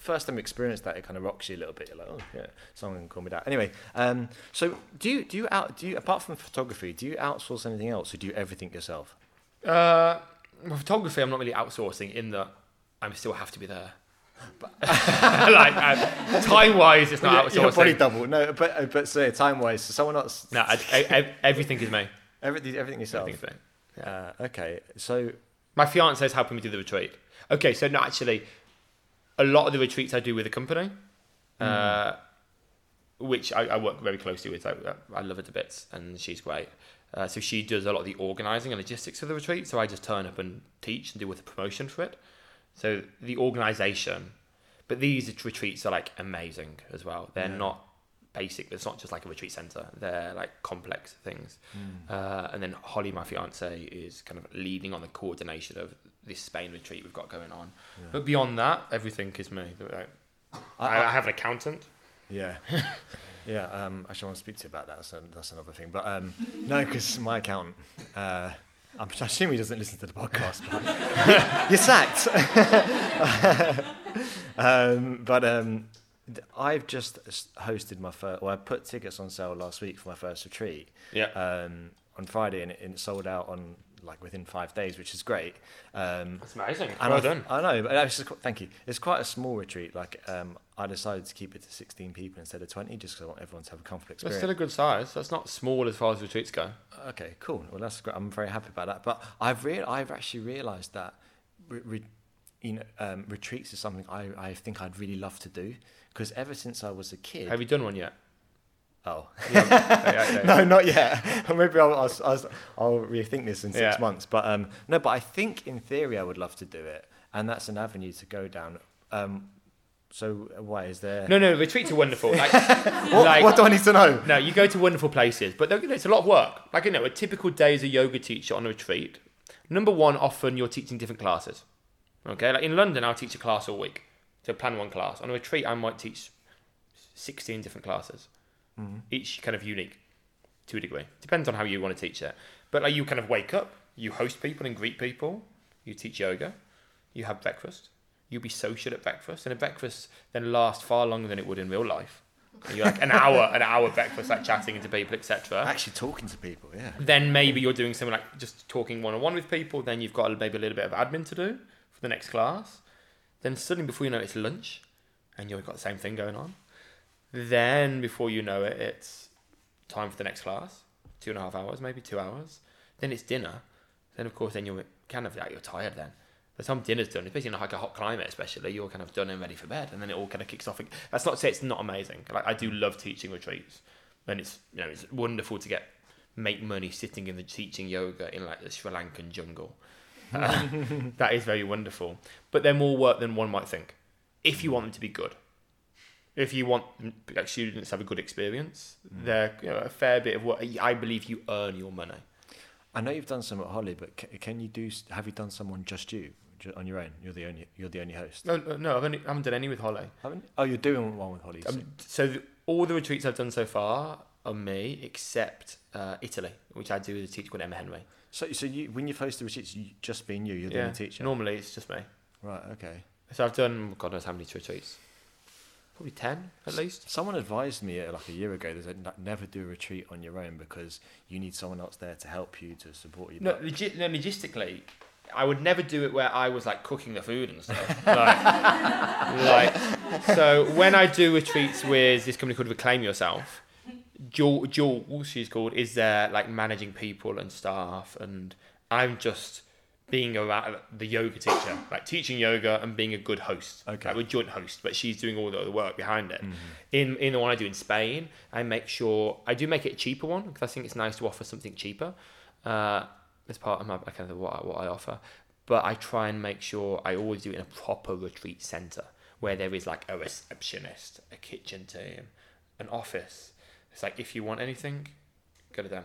first time experience that it kind of rocks you a little bit. You're like, oh yeah, someone can call me that. Anyway, so do you apart from photography, do you outsource anything else, or do you everything yourself? Photography, I'm not really outsourcing in that I still have to be there. Like time wise, it's not outsourcing. Your body double, no, but so time wise, so someone else. No, everything is me. Everything yourself. Everything. Yeah. Okay, so my fiance is helping me do the retreat. Okay, so no, actually, a lot of the retreats I do with a company, which I work very closely with. I love her to bits, and she's great. So she does a lot of the organising and logistics for the retreat. So I just turn up and teach and do with the promotion for it. So the organisation, but these retreats are like amazing as well. They're not basic. It's not just like a retreat centre. They're like complex things. Mm. And then Holly, my fiancée, is kind of leading on the coordination of this Spain retreat we've got going on. Yeah. But beyond that, everything is me. I have an accountant. Yeah. Yeah. Actually, I want to speak to you about that. So that's another thing. But no, because my accountant... I'm assuming he doesn't listen to the podcast, but you're sacked. I've just hosted my first, I put tickets on sale last week for my first retreat on Friday, and it sold out on like within 5 days, which is great. That's amazing. Well done. I know. But thank you. It's quite a small retreat. Like I decided to keep it to 16 people instead of 20, just because I want everyone to have a comfortable experience. That's still a good size. That's not small as far as retreats go. Okay, cool. Well, that's great. I'm very happy about that. But I've actually realised that retreats is something I think I'd really love to do, because ever since I was a kid. Have you done one yet? Oh. Yeah. No, not yet. Maybe I'll rethink this in 6 months. But but I think in theory I would love to do it, and that's an avenue to go down. So why is there? No, retreats are wonderful. Like, what do I need to know? No, you go to wonderful places, but it's a lot of work. Like a typical day as a yoga teacher on a retreat. Number one, often you're teaching different classes. Okay, like in London, I'll teach a class all week. So plan one class. On a retreat, I might teach 16 different classes. Mm-hmm. Each kind of unique to a degree. Depends on how you want to teach it. But like you kind of wake up, you host people and greet people, you teach yoga, you have breakfast, you'll be social at breakfast, and a breakfast then lasts far longer than it would in real life. And you're like an hour breakfast, like chatting to people, etc. Actually talking to people, yeah. Then maybe you're doing something like just talking one-on-one with people, then you've got maybe a little bit of admin to do for the next class. Then suddenly before you know it, it's lunch, and you've got the same thing going on. Then before you know it, it's time for the next class, 2.5 hours, maybe 2 hours. Then it's dinner. Then, of course, then you're kind of like, you're tired then. By the time dinner's done, especially in like a hot climate especially, you're kind of done and ready for bed. And then it all kind of kicks off. That's not to say it's not amazing. Like, I do love teaching retreats. And it's, you know, it's wonderful to make money sitting in the teaching yoga in like the Sri Lankan jungle. That is very wonderful. But they're more work than one might think. If you want them to be good. If you want students to have a good experience, they're, you know, a fair bit of work. I believe you earn your money. I know you've done some at Holly, but have you done someone just you on your own? You're the only host. No, I haven't done any with Holly. Haven't you? Oh, you're doing one with Holly. All the retreats I've done so far are me, except Italy, which I do with a teacher called Emma Henway. So you, when you've hosted retreats, you just being you're the only teacher. Normally it's just me. Right. Okay. So I've done God knows how many retreats. Probably 10 at least. Someone advised me like a year ago that never do a retreat on your own because you need someone else there to help you, to support you. No, logistically, I would never do it where I was like cooking the food and stuff. So when I do retreats with this company called Reclaim Yourself, Jewel, she's called, is there like managing people and staff, and I'm just being the yoga teacher, like teaching yoga and being a good host. Okay. Like we're joint hosts, but she's doing all the other work behind it. Mm-hmm. In the one I do in Spain, I make sure, I do make it a cheaper one because I think it's nice to offer something cheaper. That's part of my, kind of what I offer. But I try and make sure I always do it in a proper retreat centre where there is like a receptionist, a kitchen team, an office. It's like, if you want anything, go to them.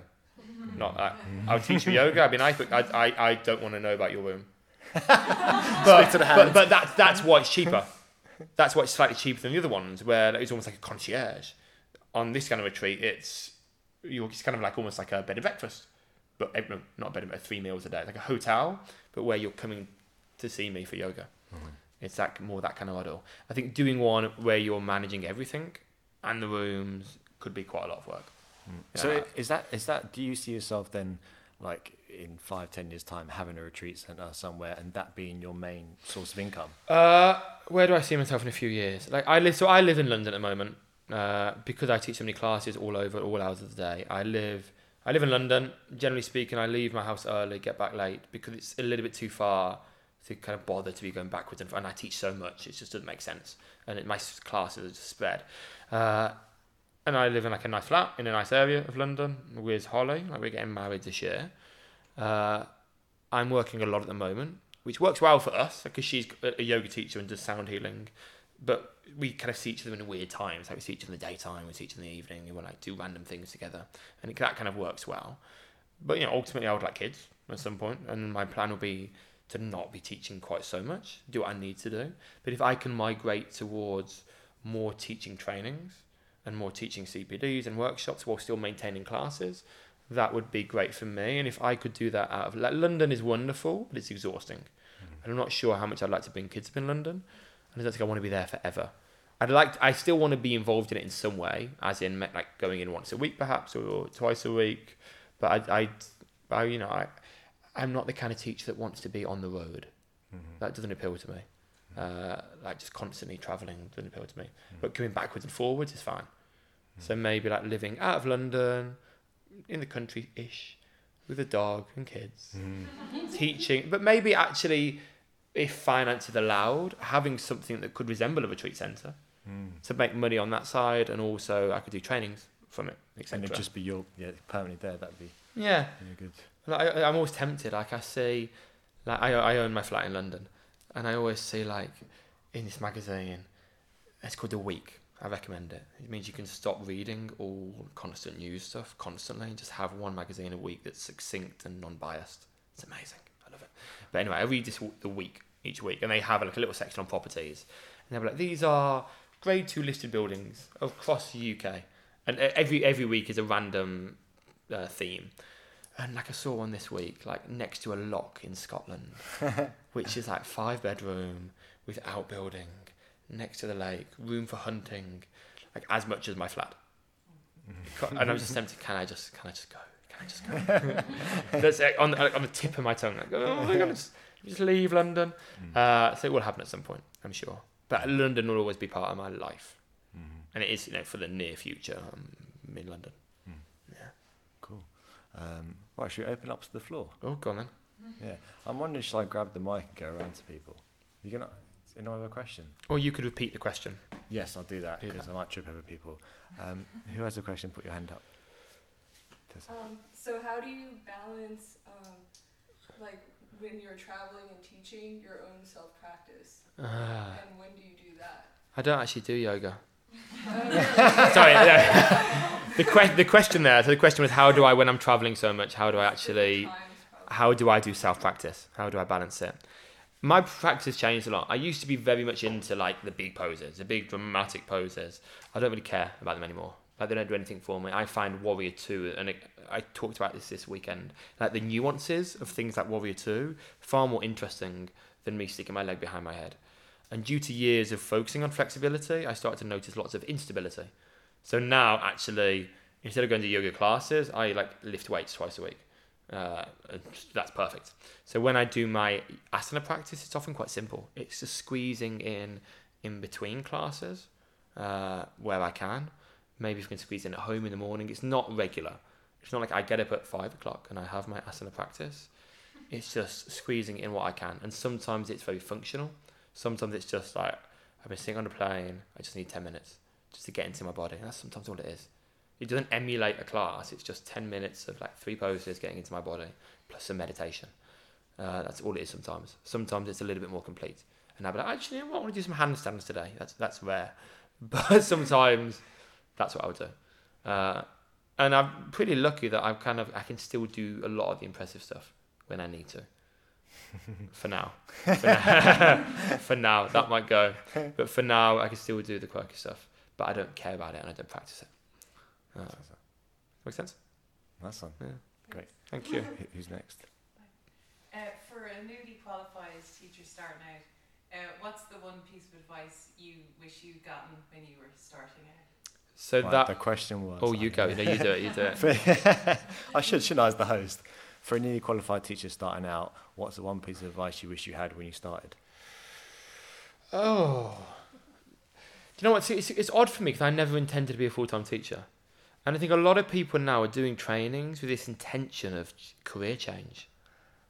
Not that. I'll teach you yoga. I'd be nice, but I don't want to know about your womb. but that's why it's cheaper. That's why it's slightly cheaper than the other ones, where it's almost like a concierge. On this kind of retreat, it's kind of like almost like a bed and breakfast, but not bed and breakfast, 3 meals a day. It's like a hotel, but where you're coming to see me for yoga. Mm-hmm. It's like more that kind of model. I think doing one where you're managing everything and the rooms could be quite a lot of work. Yeah. So is that? Do you see yourself then, like in 5-10 years' time, having a retreat centre somewhere, and that being your main source of income? Where do I see myself in a few years? Like I live in London at the moment because I teach so many classes all over, all hours of the day. I live in London. Generally speaking, I leave my house early, get back late because it's a little bit too far to kind of bother to be going backwards and I teach so much; it just doesn't make sense. And my classes are just spread. And I live in like a nice flat in a nice area of London with Holly. Like we're getting married this year. I'm working a lot at the moment, which works well for us because she's a yoga teacher and does sound healing. But we kind of see each other in weird times. Like we see each other in the daytime, we see each other in the evening, and we like do random things together, and that kind of works well. But you know, ultimately, I would like kids at some point, and my plan will be to not be teaching quite so much, do what I need to do. But if I can migrate towards more teaching trainings and more teaching CPDs and workshops while still maintaining classes, that would be great for me. And if I could do that out of... like, London is wonderful, but it's exhausting. Mm-hmm. And I'm not sure how much I'd like to bring kids up in London. And I don't think I want to be there forever. I still want to be involved in it in some way, as in like going in once a week perhaps, or twice a week. But I'm not the kind of teacher that wants to be on the road. Mm-hmm. That doesn't appeal to me. Like just constantly travelling doesn't appeal to me, but going backwards and forwards is fine. So maybe like living out of London in the country-ish with a dog and kids, teaching, but maybe actually if finances allowed, having something that could resemble a retreat centre to make money on that side, and also I could do trainings from it, etc. And it'd just be your permanently there. That'd be good. Like, I'm always tempted. Like I see, like I own my flat in London. And I always see, like, in this magazine, it's called The Week. I recommend it. It means you can stop reading all constant news stuff constantly and just have one magazine a week that's succinct and non-biased. It's amazing. I love it. But anyway, I read The Week each week, and they have, like, a little section on properties. And they're like, these are Grade 2 listed buildings across the UK. And every week is a random theme. And like I saw one this week, like next to a loch in Scotland, which is like 5-bedroom with outbuilding, next to the lake, room for hunting, like as much as my flat. And I was just tempted, can I just go? That's like on the tip of my tongue, like, oh my God, just leave London. So it will happen at some point, I'm sure. But London will always be part of my life. And it is, you know, for the near future, I'm in London. Well, should we open up to the floor? Oh, go on then. Yeah. I'm wondering, should I grab the mic and go around to people? You can, you know, I have a question. Or you could repeat the question. Yes, I'll do that because I might trip over people. Who has a question? Put your hand up. So how do you balance, like, when you're traveling and teaching, your own self-practice? And when do you do that? I don't actually do yoga. Sorry. No. The question there, so the question was, how do I, when I'm traveling so much, how do I do self-practice? How do I balance it? My practice changed a lot. I used to be very much into, like, the big poses, the big dramatic poses. I don't really care about them anymore. Like, they don't do anything for me. I find Warrior 2, and I talked about this weekend, like the nuances of things like Warrior 2, far more interesting than me sticking my leg behind my head. And due to years of focusing on flexibility, I started to notice lots of instability. So now, actually, instead of going to yoga classes, I like lift weights twice a week. That's perfect. So when I do my asana practice, it's often quite simple. It's just squeezing in between classes where I can. Maybe if I can squeeze in at home in the morning. It's not regular. It's not like I get up at 5 o'clock and I have my asana practice. It's just squeezing in what I can. And sometimes it's very functional. Sometimes it's just like, I've been sitting on a plane, I just need 10 minutes just to get into my body. And that's sometimes all it is. It doesn't emulate a class. It's just 10 minutes of like 3 poses getting into my body, plus some meditation. That's all it is sometimes. Sometimes it's a little bit more complete. And I'll be like, actually, I want to do some handstands today. That's rare. But sometimes... that's what I would do. And I'm pretty lucky that I can still do a lot of the impressive stuff when I need to. For now, that might go. But for now, I can still do the quirky stuff. But I don't care about it and I don't practice it. Make sense? Nice one. Yeah. Great. Thank you. Who's next? For a newly qualified teacher starting out, what's the one piece of advice you wish you'd gotten when you were starting out? So right, that the question was. Oh, you go. No, you do it. You do it. I shouldn't I, as the host? For a newly qualified teacher starting out, what's the one piece of advice you wish you had when you started? Oh, do you know what? It's odd for me because I never intended to be a full-time teacher, and I think a lot of people now are doing trainings with this intention of career change.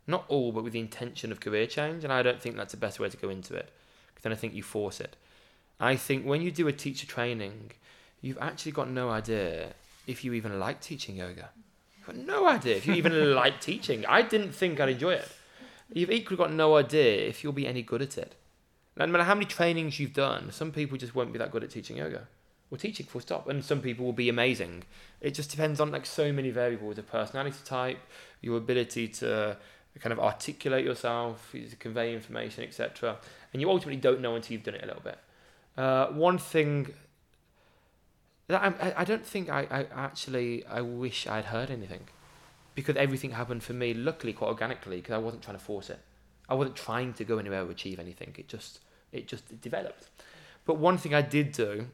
Not all, but with the intention of career change, and I don't think that's the best way to go into it because then I think you force it. I think when you do a teacher training, you've actually got no idea if you even like teaching yoga. You've got no idea if you even like teaching. I didn't think I'd enjoy it. You've equally got no idea if you'll be any good at it. No matter how many trainings you've done, some people just won't be that good at teaching yoga. Or teaching, full stop. And some people will be amazing. It just depends on like so many variables, the personality type, your ability to kind of articulate yourself, to convey information, etc. And you ultimately don't know until you've done it a little bit. One thing... I don't think I wish I'd heard anything because everything happened for me, luckily, quite organically, because I wasn't trying to force it. I wasn't trying to go anywhere or achieve anything. It just developed. But one thing I did do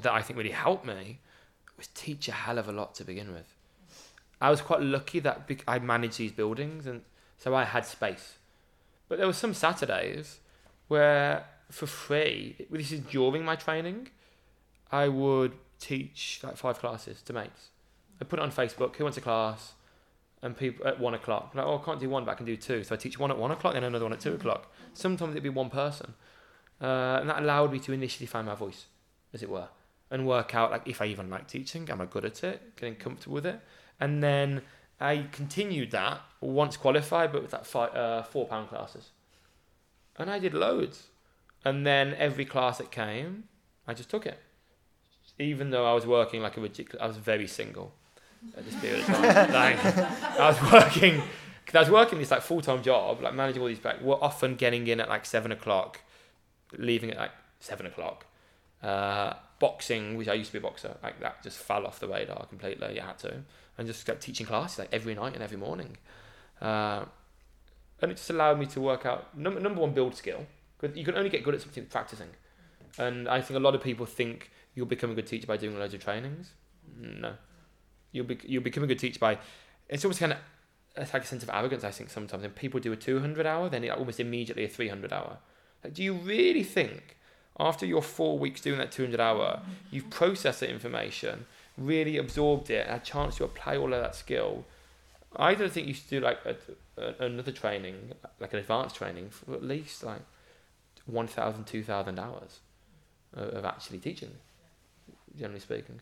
that I think really helped me was teach a hell of a lot to begin with. I was quite lucky that I managed these buildings, and so I had space. But there were some Saturdays where, for free, this is during my training, I would teach like 5 classes to mates. I put it on Facebook, who wants a class? And people at 1 o'clock, like, oh, I can't do one, but I can do 2. So I teach one at 1 o'clock, then another one at 2 o'clock. Sometimes it'd be one person. And that allowed me to initially find my voice, as it were, and work out like if I even like teaching, am I good at it, getting comfortable with it? And then I continued that once qualified, but with that £4 classes. And I did loads. And then every class that came, I just took it. Even though I was working like a ridiculous... I was very single at this period of time. I was working this like full-time job, like managing all these back. We're often getting in at like 7 o'clock, leaving at like 7 o'clock. Boxing, which I used to be a boxer, like that just fell off the radar completely. I had to. And just kept teaching classes like every night and every morning. And it just allowed me to work out... number one, build skill. Because you can only get good at something practicing. And I think a lot of people think... you'll become a good teacher by doing loads of trainings? No. You'll become a good teacher by... it's almost kind of... it's like a sense of arrogance, I think, sometimes. When people do a 200-hour, then almost immediately a 300-hour. Like, do you really think, after your 4 weeks doing that 200-hour, you've processed the information, really absorbed it and had a chance to apply all of that skill. I don't think you should do like another training, like an advanced training, for at least like 1,000, 2,000 hours of actually teaching, generally speaking.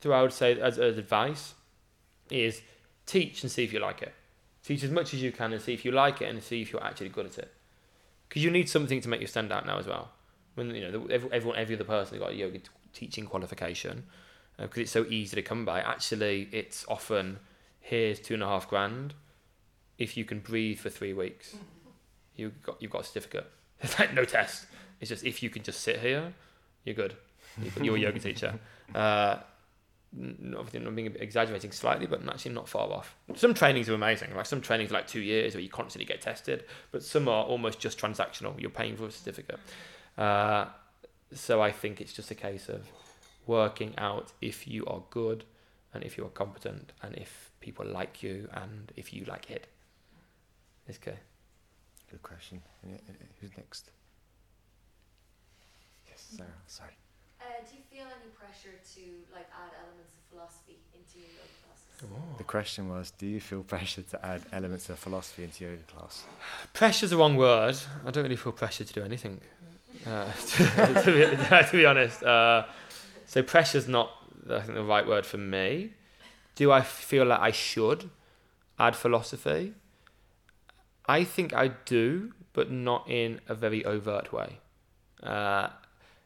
So I would say as advice is teach and see if you like it. Teach as much as you can and see if you like it and see if you're actually good at it. Because you need something to make you stand out now as well. When you know every other person has got a yoga teaching qualification, because it's so easy to come by. Actually, it's often here's $2,500 if you can breathe for 3 weeks. You've got a certificate. It's like no test. It's just if you can just sit here, you're good. You're a yoga teacher. Obviously, I'm being exaggerating slightly, but I'm actually not far off. Some trainings are amazing. Like some trainings are like 2 years where you constantly get tested, but some are almost just transactional. You're paying for a certificate. So I think it's just a case of working out if you are good and if you are competent and if people like you and if you like it. It's okay. Good question. Who's next? Yes, Sarah. Sorry. Do you feel any pressure to like add elements of philosophy into your yoga classes? Oh. The question was, do you feel pressure to add elements of philosophy into your yoga class? Pressure's the wrong word. I don't really feel pressure to do anything. To be honest. So pressure's not, I think, the right word for me. Do I feel like I should add philosophy? I think I do, but not in a very overt way.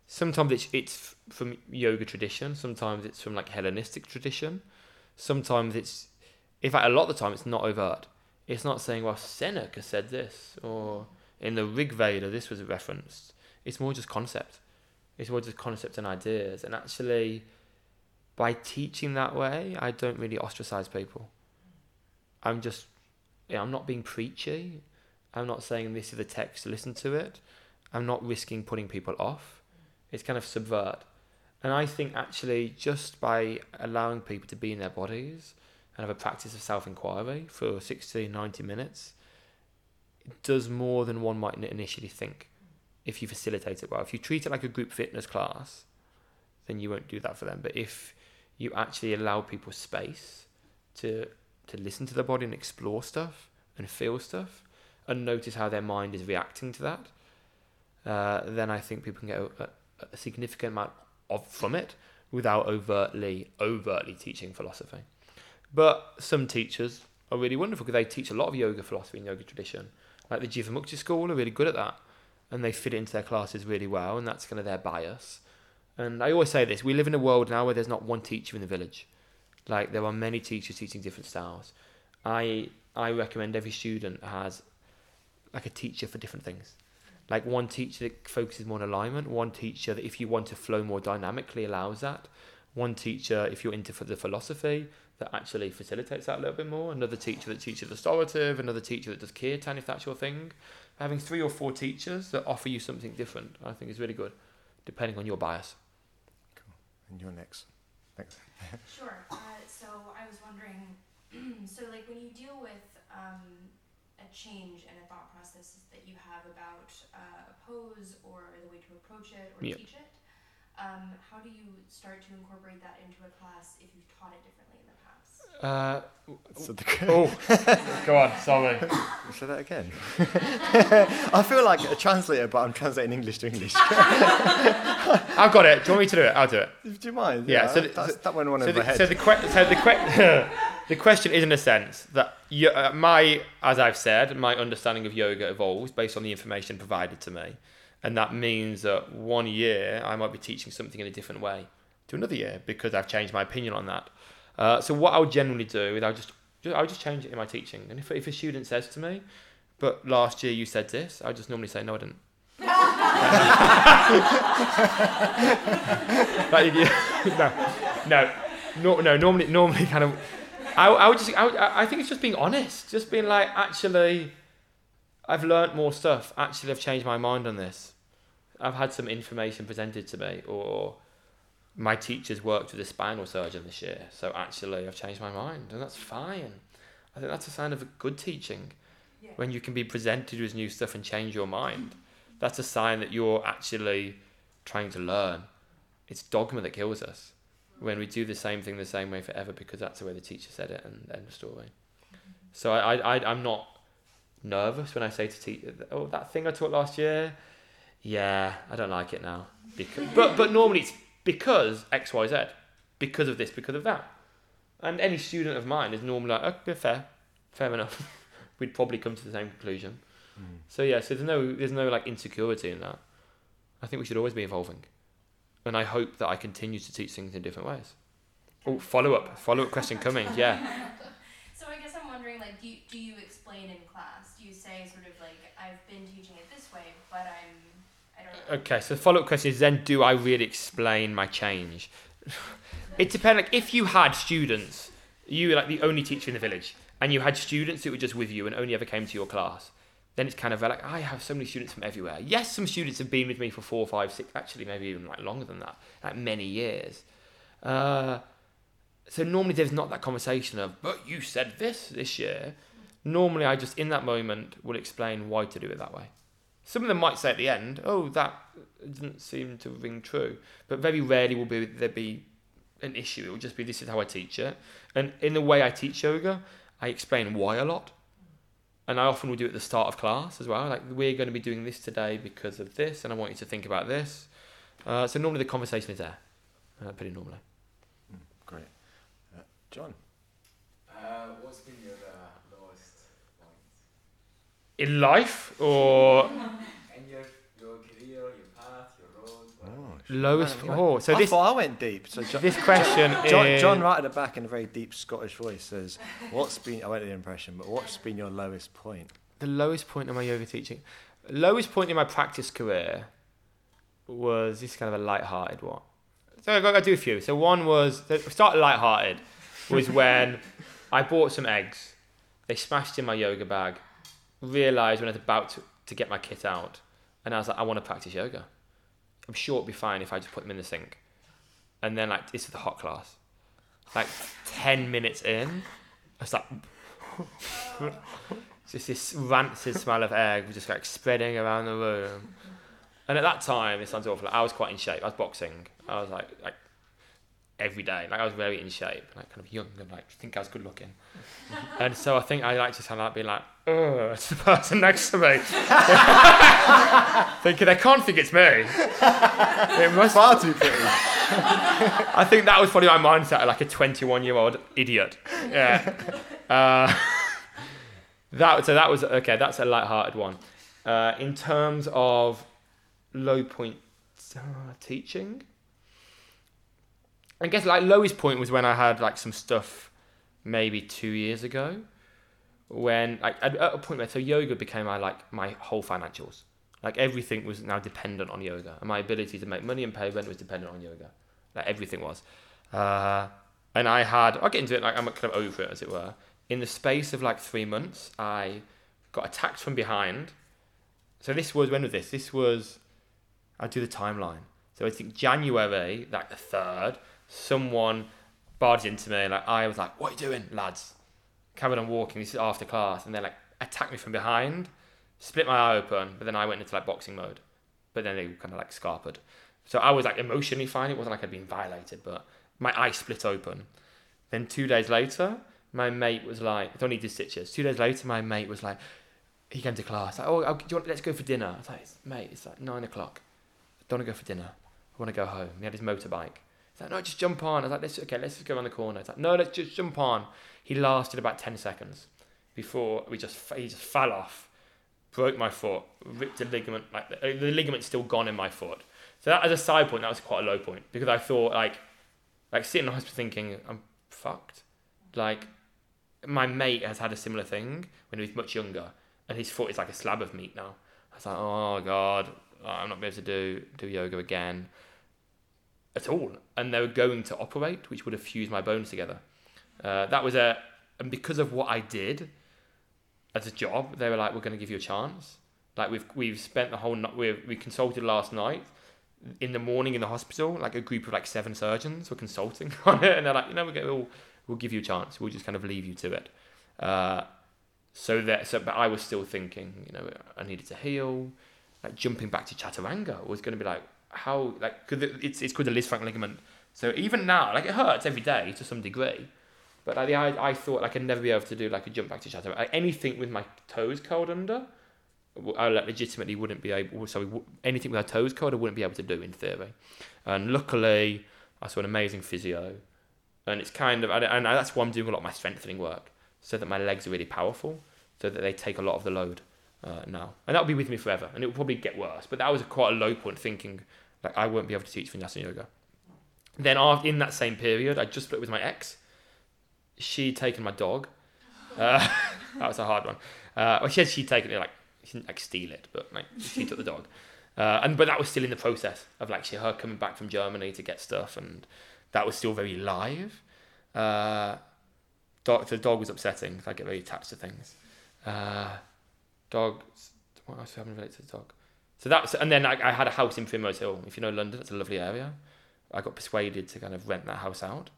Sometimes it's from yoga tradition. Sometimes it's from like Hellenistic tradition. Sometimes it's, in fact, a lot of the time it's not overt. It's not saying, well, Seneca said this, or in the Rig Veda this was referenced. It's more just concept. It's more just concepts and ideas. And actually, by teaching that way, I don't really ostracize people. I'm just, you know, I'm not being preachy. I'm not saying this is the text, listen to it. I'm not risking putting people off. It's kind of subvert. And I think actually just by allowing people to be in their bodies and have a practice of self-inquiry for 60, 90 minutes, it does more than one might initially think if you facilitate it well. If you treat it like a group fitness class, then you won't do that for them. But if you actually allow people space to listen to their body and explore stuff and feel stuff and notice how their mind is reacting to that, then I think people can get a significant amount from it without overtly teaching philosophy. But some teachers are really wonderful because they teach a lot of yoga philosophy and yoga tradition. Like the Jivamukti school are really good at that, and they fit into their classes really well, and that's kind of their bias. And I always say this, we live in a world now where there's not one teacher in the village. Like there are many teachers teaching different styles. I recommend every student has like a teacher for different things. Like one teacher that focuses more on alignment, one teacher that if you want to flow more dynamically allows that, one teacher if you're into the philosophy that actually facilitates that a little bit more, another teacher that teaches restorative, another teacher that does kirtan if that's your thing. Having 3 or 4 teachers that offer you something different I think is really good, depending on your bias. Cool. And you're next. Thanks. Sure. So I was wondering, so like when you deal with a change and a thought process that you have about a pose or the way to approach it or teach it, how do you start to incorporate that into a class if you've taught it differently in the past? Go on, sorry. Say that again. I feel like a translator, but I'm translating English to English. I've got it. Do you want me to do it? I'll do it. Do you mind? Yeah. That went on in my head. The question is, in a sense, that as I've said, my understanding of yoga evolves based on the information provided to me. And that means that one year I might be teaching something in a different way to another year because I've changed my opinion on that. So what I'll generally do is I'll just change it in my teaching. And if a student says to me, but last year you said this, I just normally say, no, I didn't. Normally kind of... I think it's just being honest, just being like, actually, I've learnt more stuff. Actually, I've changed my mind on this. I've had some information presented to me, or my teacher's worked with a spinal surgeon this year, so actually, I've changed my mind, and that's fine. I think that's a sign of a good teaching. Yeah. When you can be presented with new stuff and change your mind, that's a sign that you're actually trying to learn. It's dogma that kills us. when we do the same thing the same way forever, because that's the way the teacher said it, and end of story. So I'm not nervous when I say to teacher, oh, that thing I taught last year, yeah, I don't like it now. Because, but normally it's because X, Y, Z, because of this, because of that. And any student of mine is normally like, oh, fair enough. We'd probably come to the same conclusion. Mm. So yeah, so there's no like insecurity in that. I think we should always be evolving. And I hope that I continue to teach things in different ways. Oh, follow up question coming, yeah. So I guess I'm wondering, like, do you explain in class? Do you say sort of like, I've been teaching it this way, but I don't know. Okay, so the follow up question is then, do I really explain my change? It depends, like if you had students, you were like the only teacher in the village, and you had students who were just with you and only ever came to your class, then it's kind of like, I have so many students from everywhere. Yes, some students have been with me for 4, 5, 6, actually maybe even like longer than that, like many years. So normally there's not that conversation of, but you said this year. Normally I just, in that moment, will explain why to do it that way. Some of them might say at the end, oh, that doesn't seem to ring true. But very rarely will there be an issue. It will just be, this is how I teach it. And in the way I teach yoga, I explain why a lot. And I often will do it at the start of class as well. Like, we're going to be doing this today because of this, and I want you to think about this. So normally the conversation is there, pretty normally. Great. John? What's been your lowest point? In life, or...? In your career, your path, your road. Lowest point. I thought I went deep. So this question John right at the back in a very deep Scottish voice says, what's been your lowest point? The lowest point in my yoga teaching? Lowest point in my practice career was this kind of a light-hearted one. So I got to do a few. So one was, started light-hearted, was when I bought some eggs. They smashed in my yoga bag. Realised when I was about to get my kit out. And I was like, I want to practice yoga. I'm sure it'd be fine if I just put them in the sink. And then, like, this is the hot class. Like, 10 minutes in, I was like... just this rancid smell of egg just, like, spreading around the room. And at that time, it sounds awful, like, I was quite in shape. I was boxing. I was, like every day. Like, I was very in shape. Like, kind of young. And, like, I think I was good looking. And so I think I like to sound like being like, oh, it's the person next to me. Thinking, I can't think it's me. It must far too pretty. I think that was probably my mindset, like a 21-year-old idiot. Yeah. That was okay. That's a light-hearted one. In terms of low point teaching, I guess like lowest point was when I had like some stuff maybe 2 years ago. When like at a point where so yoga became my whole financials, like everything was now dependent on yoga, and my ability to make money and pay rent was dependent on yoga, like everything was. And I'll get into it, like I'm kind of over it as it were. In the space of like 3 months, I got attacked from behind. So this was, when was this? This was, I'll do the timeline. So I think January, like the 3rd, someone barged into me, like I was like, what are you doing, lads? Carried on walking, this is after class, and they like attacked me from behind, split my eye open, but then I went into like boxing mode. But then they kind of like scarpered. So I was like emotionally fine, it wasn't like I'd been violated, but my eye split open. Then 2 days later, my mate was like, I only did stitches. 2 days later, my mate was like, he came to class, like, oh, do you want, let's go for dinner. I was like, mate, it's like 9:00. I don't want to go for dinner. I want to go home. He had his motorbike. He's like, no, just jump on. I was like, let's just go around the corner. He's like, no, let's just jump on. He lasted about 10 seconds before he just fell off, broke my foot, ripped a ligament, like the ligament's still gone in my foot. So that, as a side point, that was quite a low point, because I thought like sitting in the hospital thinking, I'm fucked. Like, my mate has had a similar thing when he was much younger, and his foot is like a slab of meat now. I was like, oh God, I'm not going to be able to do yoga again at all. And they were going to operate, which would have fused my bones together. That was and because of what I did as a job, they were like, we're going to give you a chance. Like, we've spent the whole night, we consulted last night. In the morning in the hospital, like a group of like 7 surgeons were consulting on it, and they're like, you know, we'll give you a chance. We'll just kind of leave you to it. But I was still thinking, you know, I needed to heal. Like jumping back to Chaturanga was going to be like, how, like, because it's called the Lisfranc ligament. So even now, like, it hurts every day to some degree, but like, I thought like I'd never be able to do like a jump back to Chaturanga. Like, anything with my toes curled under, I legitimately wouldn't be able. So anything with my toes curled, I wouldn't be able to do in theory. And luckily, I saw an amazing physio, and it's kind of, and that's why I'm doing a lot of my strengthening work, so that my legs are really powerful, so that they take a lot of the load now. And that'll be with me forever, and it will probably get worse. But that was quite a low point, thinking like I won't be able to teach Vinyasa Yoga. Then after, in that same period, I just split with my ex. She'd taken my dog. That was a hard one. Well, she said she'd taken it, like, she didn't like steal it, but like she took the dog. But that was still in the process of like her coming back from Germany to get stuff, and that was still very live. The dog was upsetting. I get very attached to things. Dogs. What else do I have related to the dog? So that's, and then I had a house in Primrose Hill. If you know London, it's a lovely area. I got persuaded to kind of rent that house out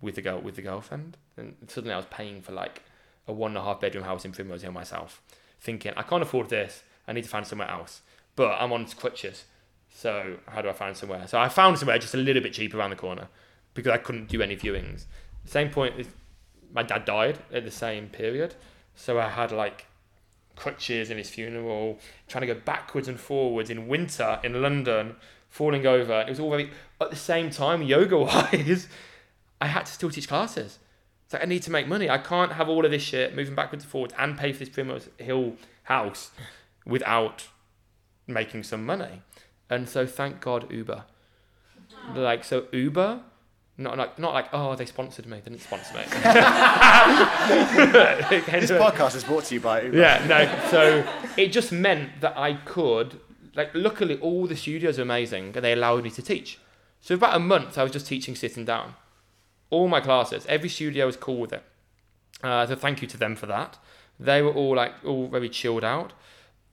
with the girlfriend, and suddenly I was paying for like a 1.5 bedroom house in Primrose Hill myself, thinking I can't afford this. I need to find somewhere else. But I'm on crutches, so how do I find somewhere? So I found somewhere just a little bit cheaper around the corner, because I couldn't do any viewings. Same point, my dad died at the same period, so I had like crutches in his funeral, trying to go backwards and forwards in winter in London, falling over. It was all very, at the same time, yoga-wise, I had to still teach classes. It's like, I need to make money. I can't have all of this shit moving backwards and forwards and pay for this Primrose Hill house without making some money. And so thank God Uber. Like, so Uber, not like oh, they sponsored me. They didn't sponsor me. This podcast is brought to you by Uber. Yeah, no. So it just meant that I could, like, luckily all the studios are amazing and they allowed me to teach. So about a month I was just teaching sitting down. All my classes, every studio was cool with it. So thank you to them for that. They were all very chilled out.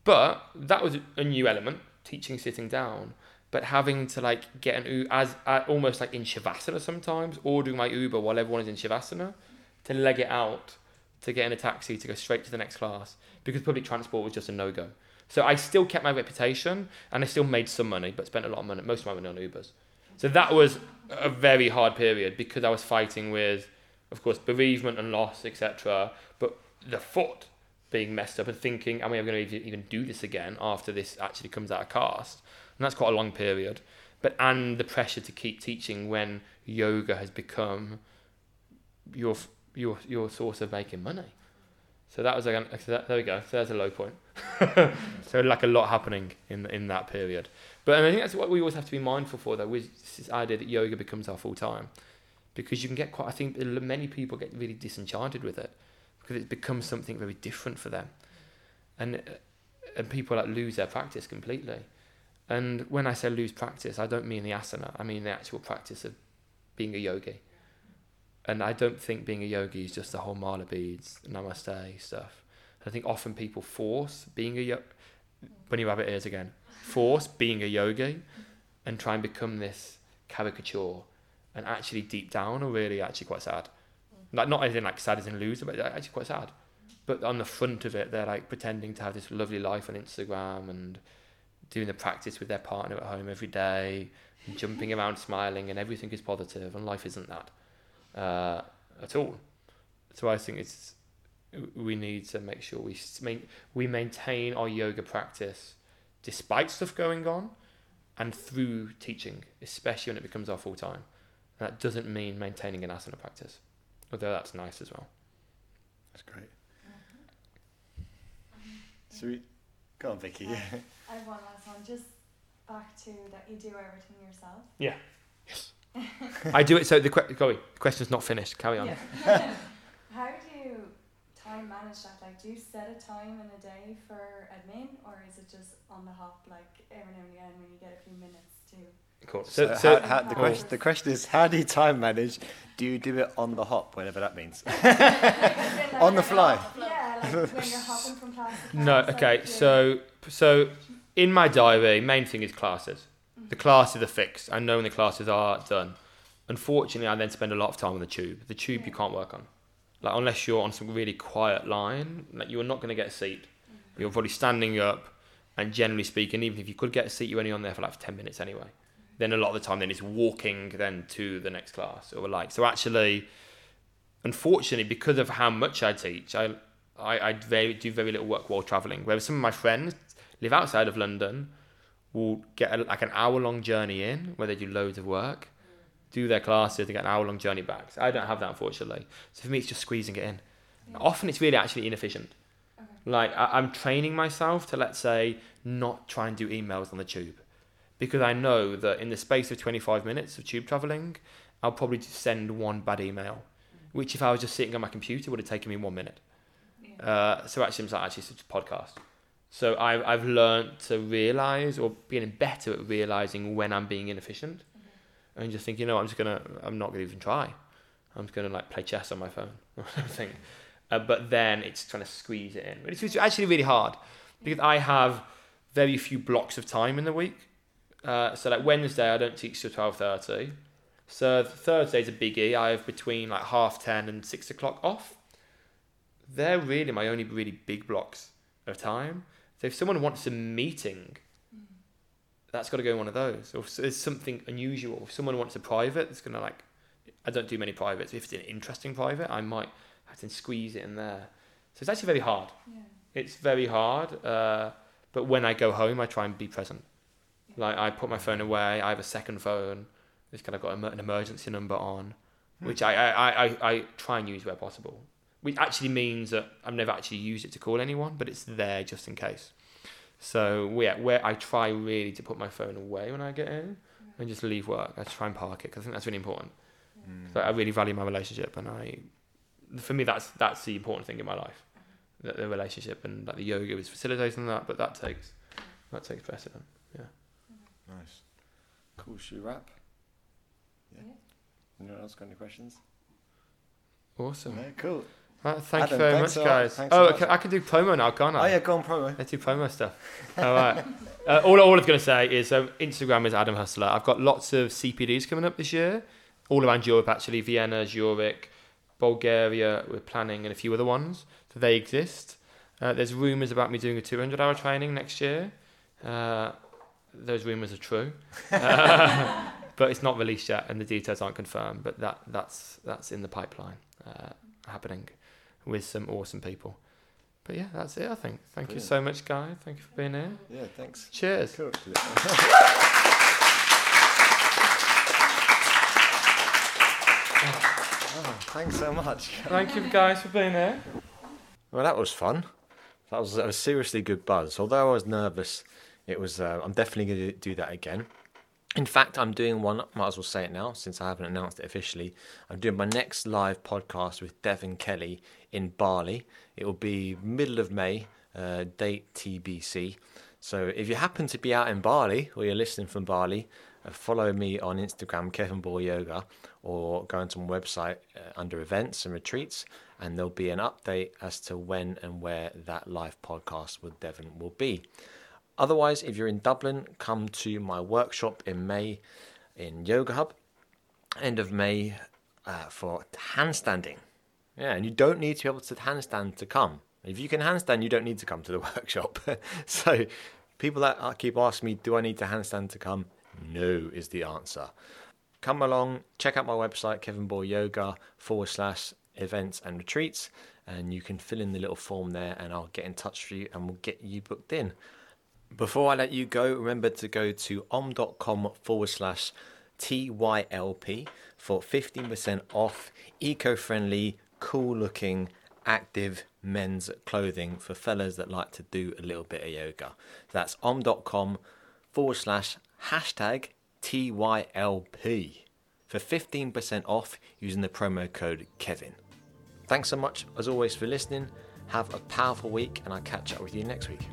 But that was a new element, teaching sitting down, but having to like get an Uber, as almost like in Shavasana sometimes, ordering my Uber while everyone is in Shavasana, to leg it out, to get in a taxi, to go straight to the next class, because public transport was just a no-go. So I still kept my reputation, and I still made some money, but spent a lot of money, most of my money on Ubers. So that was a very hard period, because I was fighting with, of course, bereavement and loss, etc., but the foot being messed up, and thinking, am I ever going to even do this again after this actually comes out of cast? And that's quite a long period. And the pressure to keep teaching when yoga has become your source of making money. So that was again. There we go. So there's a low point. So like a lot happening in that period. But I think that's what we always have to be mindful for, though, with this idea that yoga becomes our full time, because you can get quite. I think many people get really disenchanted with it, because it becomes something very different for them, and people like lose their practice completely. And when I say lose practice, I don't mean the asana, I mean the actual practice of being a yogi. And I don't think being a yogi is just the whole mala beads, namaste stuff. I think often people force being a yogi, bunny rabbit ears again, force being a yogi and try and become this caricature, and actually deep down are really actually quite sad. Like, not as in like sad as in loser, but actually quite sad. But on the front of it, they're like pretending to have this lovely life on Instagram, and doing the practice with their partner at home every day, and jumping around smiling, and everything is positive, and life isn't that at all. So I think we need to make sure we maintain our yoga practice despite stuff going on, and through teaching, especially when it becomes our full time. And that doesn't mean maintaining an asana practice. Although that's nice as well. That's great. So we go on, Vicky. I have one last one. Just back to that you do everything yourself. Yeah. Yes. I do it. So the question's not finished. Carry on. Yeah. How do you time manage that? Like, do you set a time in a day for admin, or is it just on the hop, like every now and again when you get a few minutes to? Cool. So how, the question is, how do you time manage? Do you do it on the hop, whatever that means? Like on the fly? Yeah, like when you're hopping from class to class. No, okay. Like, so in my diary, main thing is classes. Mm-hmm. The classes are fixed. I know when the classes are done. Unfortunately, I then spend a lot of time on the tube. The tube you can't work on. Like, unless you're on some really quiet line, like, you're not going to get a seat. Mm-hmm. You're probably standing up, and generally speaking, even if you could get a seat, you're only on there for like 10 minutes anyway. then a lot of the time then it's walking then to the next class or like. So actually, unfortunately, because of how much I teach, I do very little work while traveling. Whereas some of my friends live outside of London, will get like an hour-long journey in where they do loads of work, do their classes, they get an hour-long journey back. So I don't have that, unfortunately. So for me, it's just squeezing it in. Yeah. Often it's really actually inefficient. Okay. Like I'm training myself to, let's say, not try and do emails on the tube, because I know that in the space of 25 minutes of tube traveling, I'll probably just send one bad email, which if I was just sitting on my computer would have taken me 1 minute. Yeah. So actually, it's like actually such a podcast. So I've learned to realise, or being better at realising when I'm being inefficient, and just think, you know, I'm not gonna even try. I'm just gonna like play chess on my phone or something. But then it's trying to squeeze it in. But it's actually really hard because I have very few blocks of time in the week. So like Wednesday, I don't teach till 12:30. So Thursday's a biggie. I have between like 10:30 and 6 o'clock off. They're really my only really big blocks of time. So if someone wants a meeting, that's got to go in one of those. Or if there's something unusual, if someone wants a private, it's going to like, I don't do many privates. If it's an interesting private, I might have to squeeze it in there. So it's actually very hard. Yeah. It's very hard. But when I go home, I try and be present. Yeah. Like I put my phone away. I have a second phone. It's kind of got an emergency number on, which I try and use where possible. Which actually means that I've never actually used it to call anyone, but it's there just in case. So yeah, where I try really to put my phone away when I get in and just leave work. I try and park it because I think that's really important. So I really value my relationship, and for me, that's the important thing in my life, that the relationship, and like the yoga is facilitating that, but that takes precedent. Yeah. Nice. Cool. Should we wrap? Yeah. Anyone else got any questions? Awesome. Yeah, cool. Right, thank Adam, you very much, guys. I can do promo now, can't I? Oh yeah, go on promo. I do promo stuff. All right. All I was going to say is Instagram is Adam Husler. I've got lots of CPDs coming up this year, all around Europe actually, Vienna, Zurich, Bulgaria. We're planning, and a few other ones. So they exist. There's rumours about me doing a 200-hour training next year. Those rumours are true, but it's not released yet, and the details aren't confirmed. But that's in the pipeline, happening. With some awesome people. But yeah, that's it, I think. Thank Brilliant. You so much, Guy. Thank you for being here. Yeah, thanks. Cheers. Cool. Oh, thanks so much. Thank you guys for being here. Well, that was fun. That was a seriously good buzz. Although I was nervous, it was. I'm definitely going to do that again. In fact, I'm doing one, might as well say it now, since I haven't announced it officially. I'm doing my next live podcast with Devin Kelly in Bali. It will be middle of May, date TBC. So if you happen to be out in Bali, or you're listening from Bali, follow me on Instagram, kevinboyoga, or go onto my website under events and retreats, and there'll be an update as to when and where that live podcast with Devin will be. Otherwise, if you're in Dublin, come to my workshop in May in Yoga Hub, end of May, for handstanding. Yeah, and you don't need to be able to handstand to come. If you can handstand, you don't need to come to the workshop. So people that keep asking me, do I need to handstand to come? No is the answer. Come along, check out my website, kevinboyoga.com/events-and-retreats, and you can fill in the little form there, and I'll get in touch with you and we'll get you booked in. Before I let you go, remember to go to om.com/TYLP for 15% off eco-friendly, cool-looking, active men's clothing for fellas that like to do a little bit of yoga. That's om.com/#TYLP for 15% off using the promo code Kevin. Thanks so much, as always, for listening. Have a powerful week, and I'll catch up with you next week.